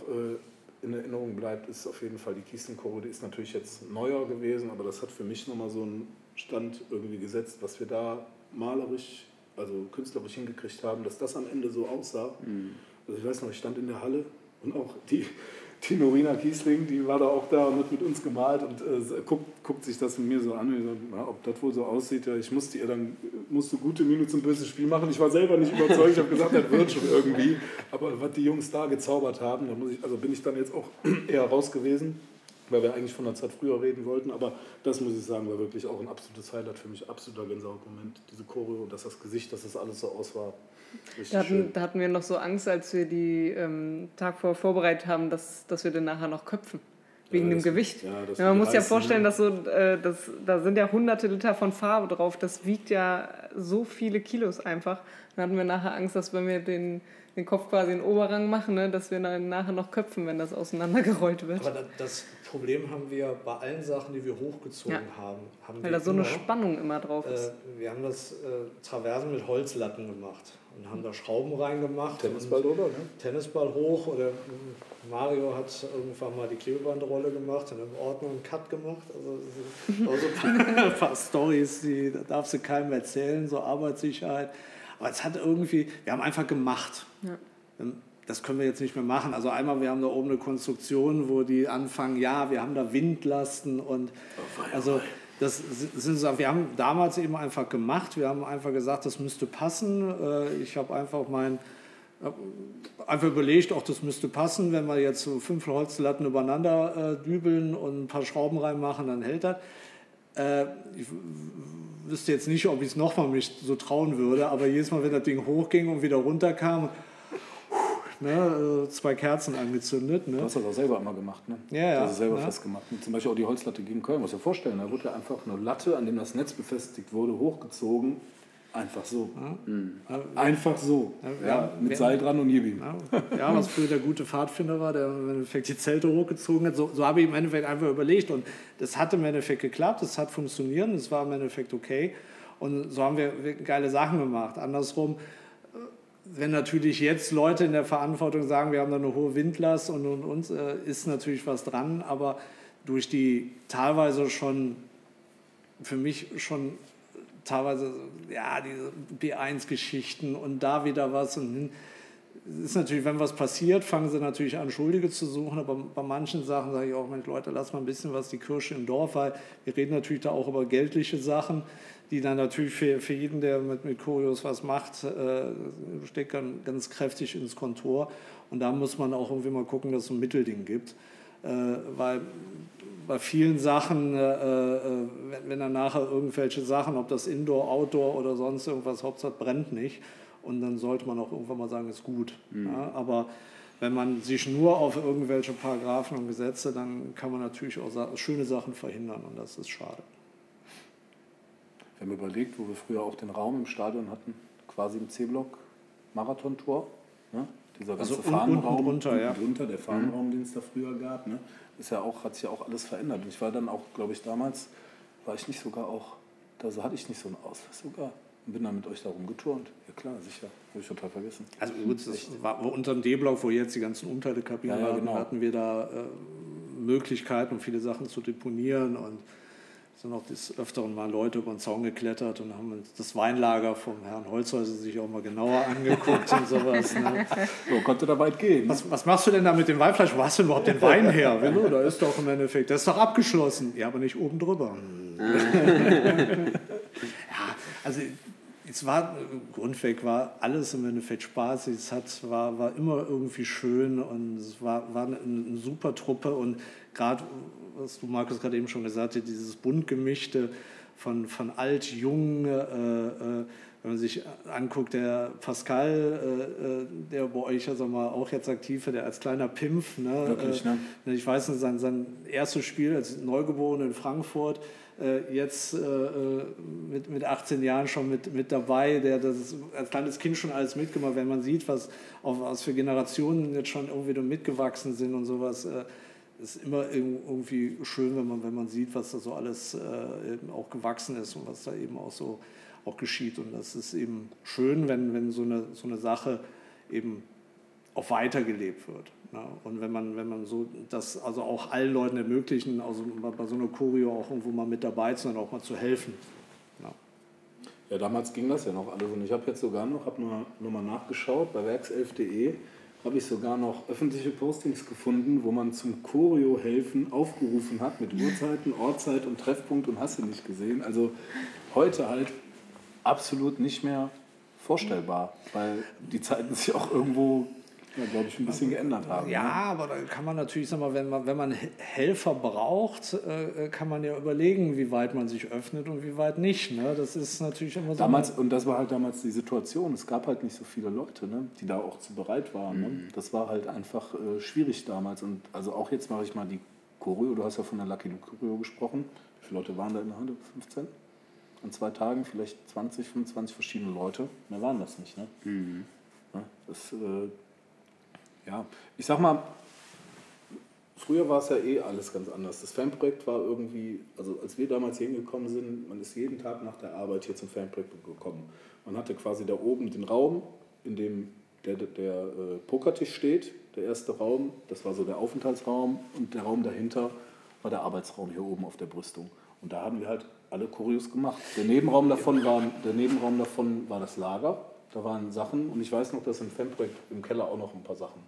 in Erinnerung bleibt, ist auf jeden Fall die Kiesling-Choreo. Die ist natürlich jetzt neuer gewesen, aber das hat für mich nochmal so einen Stand irgendwie gesetzt, was wir da malerisch, also künstlerisch hingekriegt haben, dass das am Ende so aussah. Mhm. Also ich weiß noch, ich stand in der Halle und auch die Norina Kiesling, die war da auch da und hat mit uns gemalt und guckt sich das mit mir so an und sagt, na, ob das wohl so aussieht. Ja, ich musste ihr dann, musste gute Miene zum bösen Spiel machen. Ich war selber nicht überzeugt, ich habe gesagt, das wird schon irgendwie. Aber was die Jungs da gezaubert haben, da bin ich dann jetzt auch eher raus gewesen, weil wir eigentlich von der Zeit früher reden wollten. Aber das, muss ich sagen, war wirklich auch ein absolutes Highlight für mich, absoluter Gänsehautmoment, diese Choreo, dass das Gesicht, dass das alles so aus war. Da hatten wir noch so Angst, als wir die Tag vor vorbereitet haben, dass wir den nachher noch köpfen, wegen dem Gewicht. Ja, man muss ja vorstellen, dass da sind ja hunderte Liter von Farbe drauf, das wiegt ja so viele Kilos einfach. Dann hatten wir nachher Angst, dass wenn wir den Kopf quasi in Oberrang machen, ne, dass wir dann nachher noch köpfen, wenn das auseinandergerollt wird. Aber das Problem haben wir bei allen Sachen, die wir hochgezogen haben. Weil da so eine Spannung immer drauf ist. Wir haben das Traversen mit Holzlatten gemacht und haben da Schrauben reingemacht. Tennisball drüber, ne? Tennisball hoch, oder Mario hat irgendwann mal die Klebebandrolle gemacht und im Ordner einen Cut gemacht. Also ein paar Storys, die darfst du keinem erzählen, so Arbeitssicherheit. Aber es hat irgendwie, wir haben einfach gemacht. Ja. Das können wir jetzt nicht mehr machen. Also einmal, wir haben da oben eine Konstruktion, wo die anfangen, ja, wir haben da Windlasten und also das sind, wir haben damals eben einfach gemacht. Wir haben einfach gesagt, das müsste passen. Ich habe einfach überlegt, auch das müsste passen, wenn wir jetzt so 5 Holzlatten übereinander dübeln und ein paar Schrauben reinmachen, dann hält das. Ich wüsste jetzt nicht, ob ich es nochmal mich so trauen würde, aber jedes Mal, wenn das Ding hochging und wieder runterkam, 2 Kerzen angezündet. Ne? Du hast das auch selber immer gemacht, ne? Ja, ja. Du hast es selber festgemacht. Und zum Beispiel auch die Holzlatte gegen Köln, muss ich dir vorstellen, da wurde einfach eine Latte, an dem das Netz befestigt wurde, hochgezogen. Einfach so. Ja. Einfach so. Ja, mit Seil dran und Jibim. Ja, was früher der gute Pfadfinder war, der im Endeffekt die Zelte hochgezogen hat. So habe ich im Endeffekt einfach überlegt. Und das hat im Endeffekt geklappt, das hat funktioniert, das war im Endeffekt okay. Und so haben wir geile Sachen gemacht. Andersrum, wenn natürlich jetzt Leute in der Verantwortung sagen, wir haben da eine hohe Windlast und ist natürlich was dran. Aber durch die teilweise schon, für mich schon, teilweise, ja, diese B1-Geschichten und da wieder was. Und ist natürlich, wenn was passiert, fangen sie natürlich an, Schuldige zu suchen. Aber bei manchen Sachen sage ich auch, Mensch, Leute, lasst mal ein bisschen was die Kirsche im Dorf, weil wir reden natürlich da auch über geldliche Sachen, die dann natürlich für jeden, der mit Choreos was macht, steckt dann ganz kräftig ins Kontor. Und da muss man auch irgendwie mal gucken, dass es ein Mittelding gibt. Weil bei vielen Sachen, wenn dann nachher irgendwelche Sachen, ob das Indoor, Outdoor oder sonst irgendwas, Hauptsache brennt nicht. Und dann sollte man auch irgendwann mal sagen, ist gut. Mhm. Ja, aber wenn man sich nur auf irgendwelche Paragraphen und Gesetze, dann kann man natürlich auch schöne Sachen verhindern und das ist schade. Wir haben überlegt, wo wir früher auch den Raum im Stadion hatten, quasi im C-Block, Marathon-Tor, ne? Dieser ganze Fahnenraum, unten drunter, ja. Der Fahnenraum, den es da früher gab, ne? Hat sich ja auch alles verändert. Und ich war dann auch, glaube ich, damals, hatte ich nicht so einen Ausweis sogar. Und bin dann mit euch da rumgeturnt. Ja klar, sicher. Habe ich total vergessen. Also gut, das war unter dem D-Block, wo jetzt die ganzen Umkleidekabinen waren, ja, genau. Hatten wir da Möglichkeiten, um viele Sachen zu deponieren. Und sind auch des Öfteren mal Leute über den Zaun geklettert und haben das Weinlager vom Herrn Holzhäuser sich auch mal genauer angeguckt und sowas. Ne? So, konnte da weit gehen. Was machst du denn da mit dem Weinfleisch? Wo hast du überhaupt den Wein her? Willo, da ist doch im Endeffekt, das ist doch abgeschlossen. Ja, aber nicht oben drüber. Ja, also es war, grundweg war alles im Endeffekt Spaß. Es war immer irgendwie schön und es war eine super Truppe und gerade, was du, Markus, gerade eben schon gesagt hast, dieses bunt gemischte von alt, jung, Wenn man sich anguckt, der Pascal, der bei euch ja auch jetzt aktiv war, der als kleiner Pimpf, ne? Wirklich, ne? Ich weiß nicht, sein erstes Spiel als Neugeborener in Frankfurt, jetzt mit 18 Jahren schon mit dabei, der das als kleines Kind schon alles mitgemacht, wenn man sieht, was für Generationen jetzt schon irgendwie mitgewachsen sind und sowas. Ist immer irgendwie schön, wenn man sieht, was da so alles eben auch gewachsen ist und was da eben auch so auch geschieht. Und das ist eben schön, wenn so eine Sache eben auch weitergelebt wird. Ne? Und wenn man so das also auch allen Leuten ermöglichen, also bei so einer Choreo auch irgendwo mal mit dabei zu sein, auch mal zu helfen. Ja, ja, damals ging das ja noch alles. Und ich habe jetzt sogar noch, habe nur mal nachgeschaut, bei werkself.de habe ich sogar noch öffentliche Postings gefunden, wo man zum Choreo-Helfen aufgerufen hat, mit Uhrzeiten, Ortszeit und Treffpunkt und hast du nicht gesehen. Also heute halt absolut nicht mehr vorstellbar, weil die Zeiten sich auch irgendwo, ja, glaube ich, ein bisschen geändert haben. Ja, ne? Aber da kann man natürlich, sag mal, wenn man Helfer braucht, kann man ja überlegen, wie weit man sich öffnet und wie weit nicht. Ne? Das ist natürlich immer so. Damals, und das war halt damals die Situation, es gab halt nicht so viele Leute, ne, die da auch zu bereit waren. Mhm. Ne? Das war halt einfach schwierig damals. Und also auch jetzt mache ich mal die Choreo, du hast ja von der Lucky Luke Choreo gesprochen. Wie viele Leute waren da in der Hand? 15? An 2 Tagen vielleicht 20, 25 verschiedene Leute. Mehr waren das nicht. Ne? Mhm. Ja, das ja, ich sag mal, früher war es ja alles ganz anders. Das Fanprojekt war irgendwie, also als wir damals hier hingekommen sind, man ist jeden Tag nach der Arbeit hier zum Fanprojekt gekommen. Man hatte quasi da oben den Raum, in dem der Pokertisch steht, der erste Raum, das war so der Aufenthaltsraum, und der Raum dahinter war der Arbeitsraum hier oben auf der Brüstung. Und da haben wir halt alle Choreos gemacht. Der Nebenraum davon war das Lager. Da waren Sachen, und ich weiß noch, dass im Fanprojekt im Keller auch noch ein paar Sachen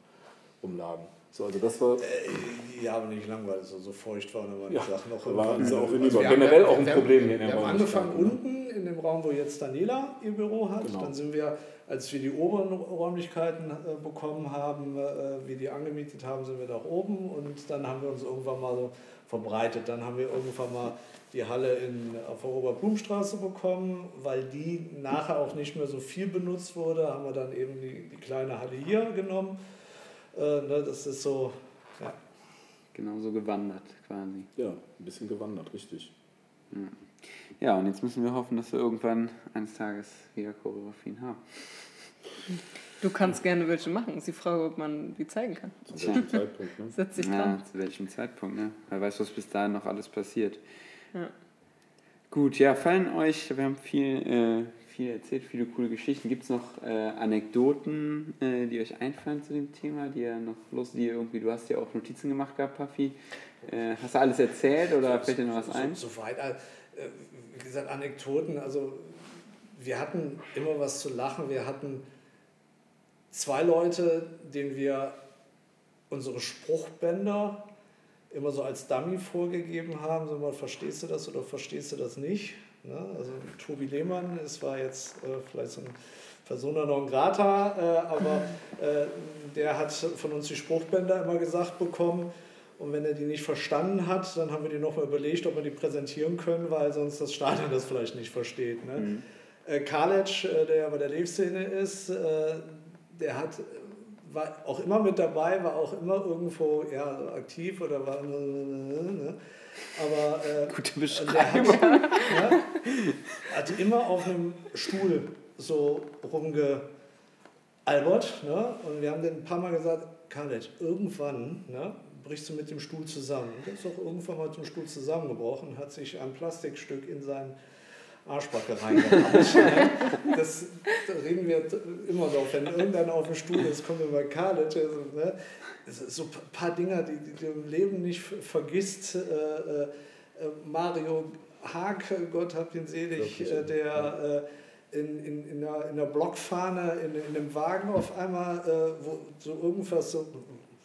rumlagen. So, also das war ja, aber nicht langweilig, so feucht waren aber die Sachen noch. Generell auch ein Problem hier in dem Raum. Wir haben angefangen unten in dem Raum, wo jetzt Daniela ihr Büro hat. Genau. Dann sind wir, als wir die oberen Räumlichkeiten bekommen haben, wir die angemietet haben, sind wir da oben, und dann haben wir uns irgendwann mal so verbreitet. Dann haben wir irgendwann mal die Halle auf der Oberblumstraße bekommen, weil die nachher auch nicht mehr so viel benutzt wurde, haben wir dann eben die kleine Halle hier genommen. Das ist so, ja. Genau, so gewandert quasi. Ja, ein bisschen gewandert, richtig. Ja, und jetzt müssen wir hoffen, dass wir irgendwann eines Tages wieder Choreografien haben. Du kannst gerne welche machen. Ist die Frage, ob man die zeigen kann. Zu welchem Zeitpunkt, ne? Setz dich dran. Ja, zu welchem Zeitpunkt, ne? Wer weiß, was bis dahin noch alles passiert. Ja. Gut, ja, fallen euch, wir haben viel erzählt, viele coole Geschichten. Gibt es noch Anekdoten, die euch einfallen zu dem Thema, du hast ja auch Notizen gemacht gehabt, Puffy. Hast du alles erzählt oder fällt dir noch was ein? Soweit, wie gesagt, Anekdoten, also wir hatten immer was zu lachen. Wir hatten 2 Leute, denen wir unsere Spruchbänder immer so als Dummy vorgegeben haben, so mal, verstehst du das oder verstehst du das nicht? Ne? Also Tobi Lehmann, es war jetzt vielleicht so ein Persona non grata, aber der hat von uns die Spruchbänder immer gesagt bekommen, und wenn er die nicht verstanden hat, dann haben wir die nochmal überlegt, ob wir die präsentieren können, weil sonst das Stadion das vielleicht nicht versteht. Ne? Mhm. Kaletsch, der ja bei der Lev-Szene ist, war auch immer mit dabei, war auch immer irgendwo aktiv oder war. Ne? Aber gute Beschreibung. Hat immer auf einem Stuhl so rumgealbert. Ne? Und wir haben dann ein paar Mal gesagt: Kaletsch, irgendwann brichst du mit dem Stuhl zusammen. Du hast doch irgendwann mal zum Stuhl zusammengebrochen und hat sich ein Plastikstück in seinen Arschbacke reingehauen. Da reden wir immer noch. Wenn irgendeiner auf dem Stuhl ist, kommt immer Kaletsch. Ne? So ein paar Dinger, die du im Leben nicht vergisst. Mario Haag, Gott hab ihn selig, der in der Blockfahne, in dem Wagen auf einmal, wo so irgendwas so.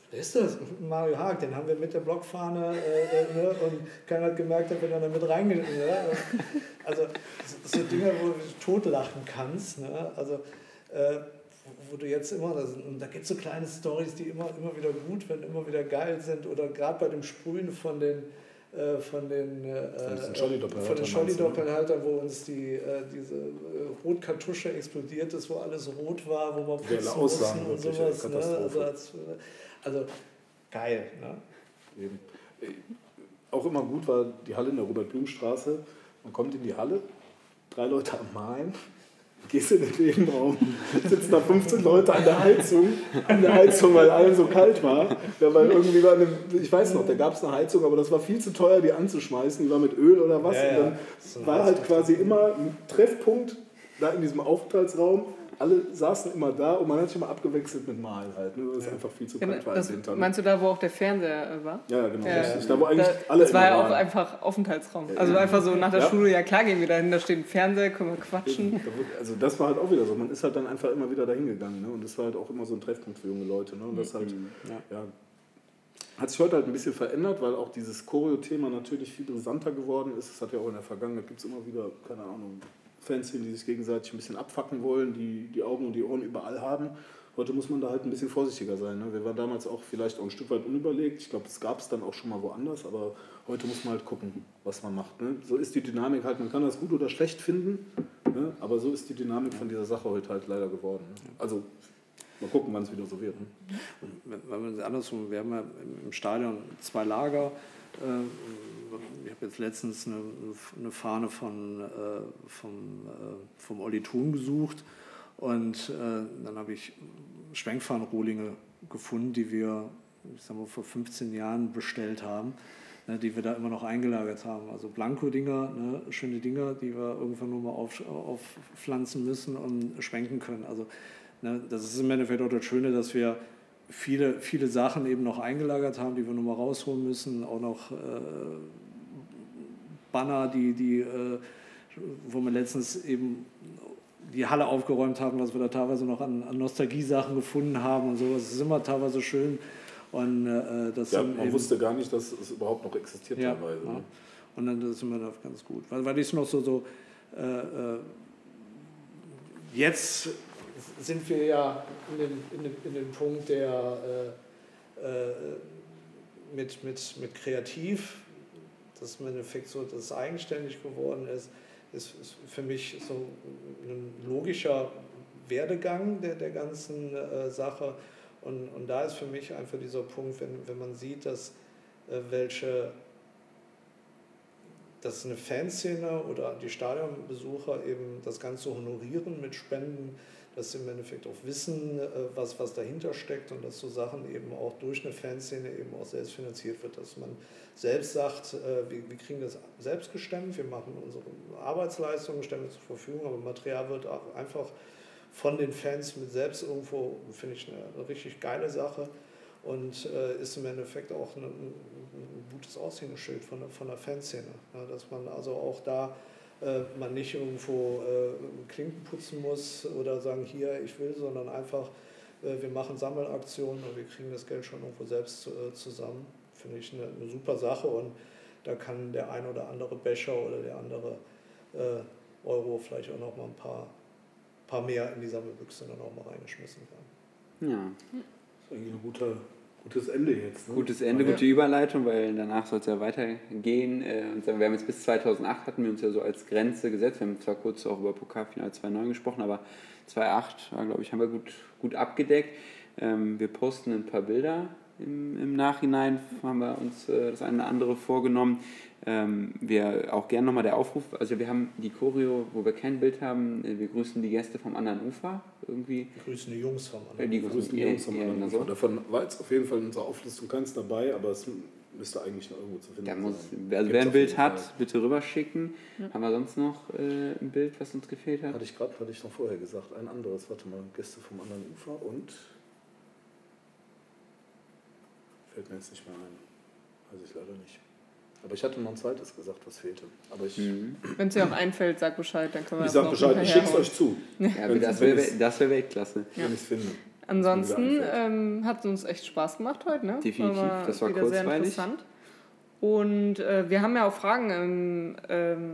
Wer ist das? Mario Haag, den haben wir mit der Blockfahne und keiner hat gemerkt, dass wir dann damit reingehen. Ne? Also so Dinge, wo du totlachen kannst, ne? Also wo du jetzt immer, und da gibt es so kleine Storys, die immer wieder gut werden, immer wieder geil sind, oder gerade bei dem Sprühen von den von den Scholli-Doppelhaltern, wo uns diese Rotkartusche explodiert ist, wo alles rot war, wo man putzen mussten und sowas. Ne? Also geil. Ne? Eben. Auch immer gut war die Halle in der Robert-Blum-Straße. Man kommt in die Halle, 3 Leute am Malen, gehst in den Nebenraum, sitzen da 15 Leute an der Heizung, weil allen so kalt war. Ja, weil irgendwie war ich weiß noch, da gab es eine Heizung, aber das war viel zu teuer, die anzuschmeißen, die war mit Öl oder was. Ja, und dann war halt quasi immer ein Treffpunkt da in diesem Aufenthaltsraum. Alle saßen immer da und man hat sich immer abgewechselt mit Malen halt, ne? Das ist einfach viel zu kalt war im Winter. Meinst du da, wo auch der Fernseher war? Ja, genau. Da, wo eigentlich alle das war ja auch einfach Aufenthaltsraum. Also einfach so nach der Schule, ja klar gehen wir dahin, da steht ein Fernseher, können wir quatschen. Also das war halt auch wieder so, man ist halt dann einfach immer wieder dahin gegangen, ne? Und das war halt auch immer so ein Treffpunkt für junge Leute, ne? Und das halt, hat sich heute halt ein bisschen verändert, weil auch dieses Choreo-Thema natürlich viel brisanter geworden ist. Das hat ja auch in der Vergangenheit, gibt es immer wieder, keine Ahnung, Fans, die sich gegenseitig ein bisschen abfacken wollen, die die Augen und die Ohren überall haben. Heute muss man da halt ein bisschen vorsichtiger sein. Ne? Wir waren damals auch vielleicht auch ein Stück weit unüberlegt. Ich glaube, das gab es dann auch schon mal woanders, aber heute muss man halt gucken, was man macht. Ne? So ist die Dynamik halt, man kann das gut oder schlecht finden, ne? Aber so ist die Dynamik von dieser Sache heute halt leider geworden. Ne? Also mal gucken, wann es wieder so wird. Ne? Und wenn wir andersrum, wir haben ja im Stadion 2 Lager. Ich habe jetzt letztens eine Fahne vom Olli Thun gesucht und dann habe ich Schwenkfahnenrohlinge gefunden, die wir, ich sag mal, vor 15 Jahren bestellt haben, ne, die wir da immer noch eingelagert haben. Also Blanko-Dinger, ne, schöne Dinger, die wir irgendwann nur mal aufpflanzen müssen und schwenken können. Also ne, das ist im Endeffekt auch das Schöne, dass wir viele Sachen eben noch eingelagert haben, die wir nochmal rausholen müssen. Auch noch Banner, wo wir letztens eben die Halle aufgeräumt haben, was wir da teilweise noch an Nostalgie-Sachen gefunden haben und sowas. Das ist immer teilweise schön. Und, das ja, man eben, wusste gar nicht, dass es überhaupt noch existiert teilweise. Ja. Und dann das ist immer noch ganz gut. Weil ich noch so jetzt sind wir ja in dem Punkt, der mit kreativ, dass im Endeffekt so, dass es eigenständig geworden ist für mich so ein logischer Werdegang der ganzen Sache. Und da ist für mich einfach dieser Punkt, wenn man sieht, dass eine Fanszene oder die Stadionbesucher eben das Ganze honorieren mit Spenden, dass sie im Endeffekt auch wissen, was dahinter steckt und dass so Sachen eben auch durch eine Fanszene eben auch selbst finanziert wird. Dass man selbst sagt, wir kriegen das selbst gestemmt, wir machen unsere Arbeitsleistungen, stellen wir zur Verfügung, aber Material wird auch einfach von den Fans mit selbst irgendwo, finde ich, eine richtig geile Sache und ist im Endeffekt auch ein gutes Aushängeschild von der Fanszene. Ja, dass man also auch da man nicht irgendwo Klinken putzen muss oder sagen, hier, ich will, sondern einfach, wir machen Sammelaktionen und wir kriegen das Geld schon irgendwo selbst zusammen. Finde ich eine super Sache und da kann der ein oder andere Becher oder der andere Euro vielleicht auch noch mal ein paar mehr in die Sammelbüchse dann auch mal reingeschmissen werden. Ja. Das ist eigentlich ein gutes Ende jetzt. Ne? Gutes Ende, gute Überleitung, weil danach soll es ja weitergehen. Wir haben jetzt bis 2008 hatten wir uns ja so als Grenze gesetzt. Wir haben zwar kurz auch über Pokalfinale 2009 gesprochen, aber 2008, glaube ich, haben wir gut abgedeckt. Wir posten ein paar Bilder im Nachhinein, haben wir uns das eine oder andere vorgenommen. Wir auch gerne nochmal der Aufruf, also wir haben die Choreo, wo wir kein Bild haben, wir grüßen die Gäste vom anderen Ufer irgendwie. Wir grüßen die Jungs vom anderen Ufer. Die grüßen die Jungs vom anderen Ufer. Davon war jetzt auf jeden Fall in unserer Auflistung keins dabei, aber es müsste eigentlich noch irgendwo zu finden sein. Also wer ein Bild hat, bitte rüberschicken. Ja. Haben wir sonst noch ein Bild, was uns gefehlt hat? Hatte ich noch vorher gesagt, ein anderes, warte mal, Gäste vom anderen Ufer und fällt mir jetzt nicht mehr ein, weiß ich leider nicht. Aber ich hatte noch ein zweites gesagt, was fehlte. Wenn es dir auch einfällt, sag Bescheid, dann können wir das noch ich schicke es euch zu. Ja, das wäre Weltklasse. Ja. Wenn ich es finde. Ansonsten hat es uns echt Spaß gemacht heute. Ne? Definitiv, das war kurzweilig. Sehr interessant. Und wir haben ja auch Fragen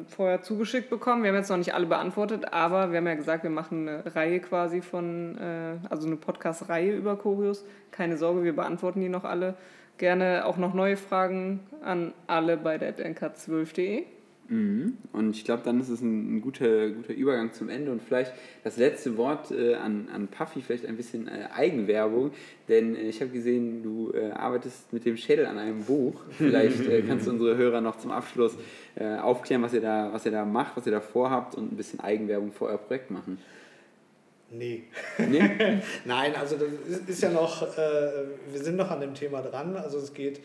vorher zugeschickt bekommen. Wir haben jetzt noch nicht alle beantwortet, aber wir haben ja gesagt, wir machen eine Reihe quasi also eine Podcast-Reihe über Choreos. Keine Sorge, wir beantworten die noch alle. Gerne auch noch neue Fragen an alle bei @nk12.de. Und ich glaube, dann ist es ein guter Übergang zum Ende und vielleicht das letzte Wort an Puffy, vielleicht ein bisschen Eigenwerbung, denn ich habe gesehen, du arbeitest mit dem Schädel an einem Buch. Vielleicht kannst du unsere Hörer noch zum Abschluss aufklären, was ihr da macht, was ihr da vorhabt und ein bisschen Eigenwerbung für euer Projekt machen. Nee. Nein, also das ist ja noch, wir sind noch an dem Thema dran, also es geht...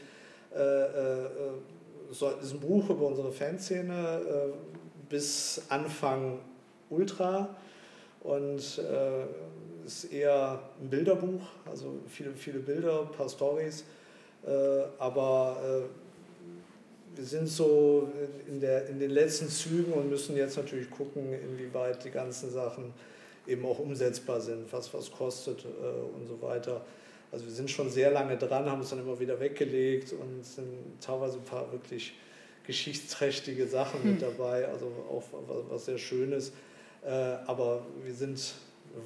es ist ein Buch über unsere Fanszene bis Anfang Ultra und ist eher ein Bilderbuch, also viele Bilder, ein paar Storys, aber wir sind so in den letzten Zügen und müssen jetzt natürlich gucken, inwieweit die ganzen Sachen eben auch umsetzbar sind, was kostet und so weiter. Also wir sind schon sehr lange dran, haben es dann immer wieder weggelegt und sind teilweise ein paar wirklich geschichtsträchtige Sachen mit dabei, also auch was sehr Schönes. Aber wir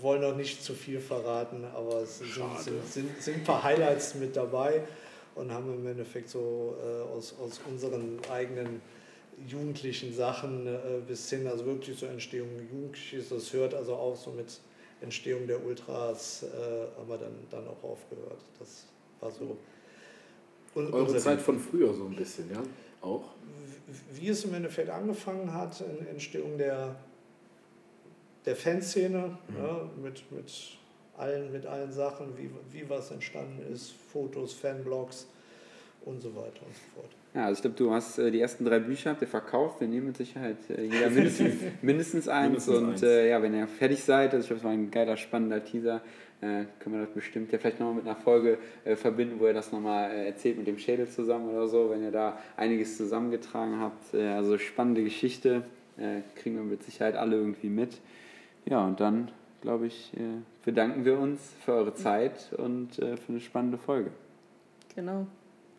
wollen noch nicht zu viel verraten, aber es sind ein paar Highlights mit dabei und haben im Endeffekt so aus unseren eigenen jugendlichen Sachen bis hin, also wirklich zur Entstehung Jugendliches, das hört also auch so mit Entstehung der Ultras haben wir dann auch aufgehört. Das war so. Und eure Zeit von früher so ein bisschen, ja? Auch? Wie es im Endeffekt angefangen hat, in Entstehung der Fanszene, ja, mit allen Sachen, wie was entstanden ist, Fotos, Fanblogs und so weiter und so fort. Ja, also ich glaube, du hast die ersten 3 Bücher, habt ihr verkauft, wir nehmen mit Sicherheit jeder mindestens eins und ja, wenn ihr fertig seid, also ich glaube, es war ein geiler, spannender Teaser, können wir das bestimmt ja vielleicht nochmal mit einer Folge verbinden, wo ihr das nochmal erzählt mit dem Schädel zusammen oder so, wenn ihr da einiges zusammengetragen habt, also spannende Geschichte, kriegen wir mit Sicherheit alle irgendwie mit. Ja, und dann, glaube ich, bedanken wir uns für eure Zeit und für eine spannende Folge. Genau,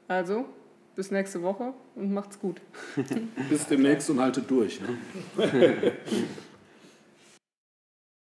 also... bis nächste Woche und macht's gut. Bis demnächst und haltet durch. Ne?